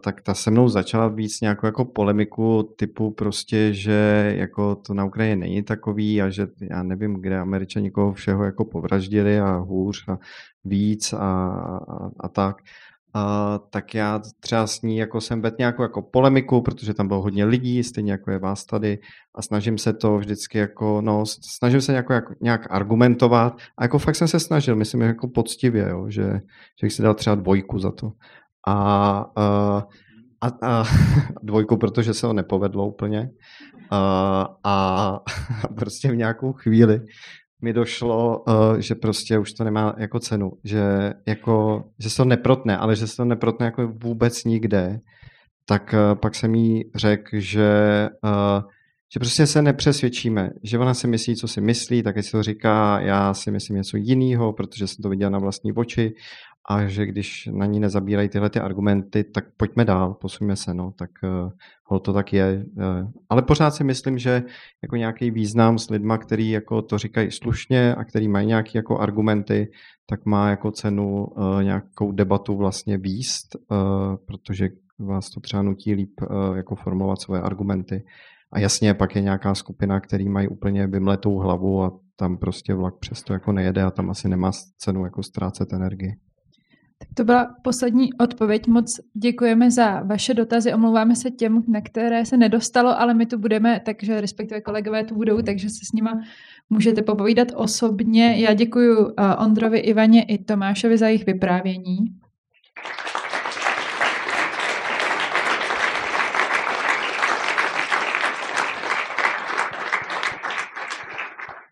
tak ta se mnou začala víc nějakou jako polemiku typu prostě, že jako to na Ukrajině není takový a že já nevím, kde Američané někoho všeho jako povraždili a hůř a víc a, a, a tak. Uh, tak já třeba s ní jako jsem vedl nějakou jako polemiku, protože tam bylo hodně lidí, stejně jako je vás tady a snažím se to vždycky jako, no, snažím se jako, jako, nějak argumentovat a jako fakt jsem se snažil, myslím jako poctivě, jo, že, že bych si dal třeba dvojku za to a, uh, a, a dvojku, protože se to nepovedlo úplně a, a prostě v nějakou chvíli mi došlo, že prostě už to nemá jako cenu, že, jako, že se to neprotne, ale že se to neprotne jako vůbec nikde, tak pak jsem jí řekl, že, že prostě se nepřesvědčíme, že ona si myslí, co si myslí, tak jestli to říká, já si myslím něco jiného, protože jsem to viděl na vlastní oči a že když na ní nezabírají tyhle ty argumenty, tak pojďme dál, posuňme se, no, tak uh, to tak je. Uh, ale pořád si myslím, že jako nějaký význam s lidma, který jako to říkají slušně a který mají nějaké jako argumenty, tak má jako cenu uh, nějakou debatu vlastně výst, uh, protože vás to třeba nutí líp uh, jako formulovat své argumenty. A jasně, pak je nějaká skupina, který mají úplně vymletou hlavu a tam prostě vlak přesto jako nejede a tam asi nemá cenu jako ztrácet energii. Tak to byla poslední odpověď. Moc děkujeme za vaše dotazy. Omlouváme se těm, na které se nedostalo, ale my tu budeme, takže respektive kolegové tu budou, takže se s nima můžete popovídat osobně. Já děkuji Ondrovi, Ivaně i Tomášovi za jejich vyprávění.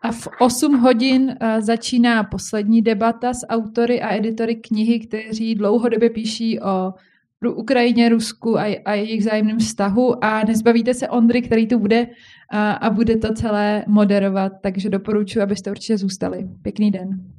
A v osm hodin začíná poslední debata s autory a editory knihy, kteří dlouhodobě píší o Ukrajině, Rusku a, a jejich vzájemném vztahu. A nezbavíte se Ondry, který tu bude a, a bude to celé moderovat. Takže doporučuji, abyste určitě zůstali. Pěkný den.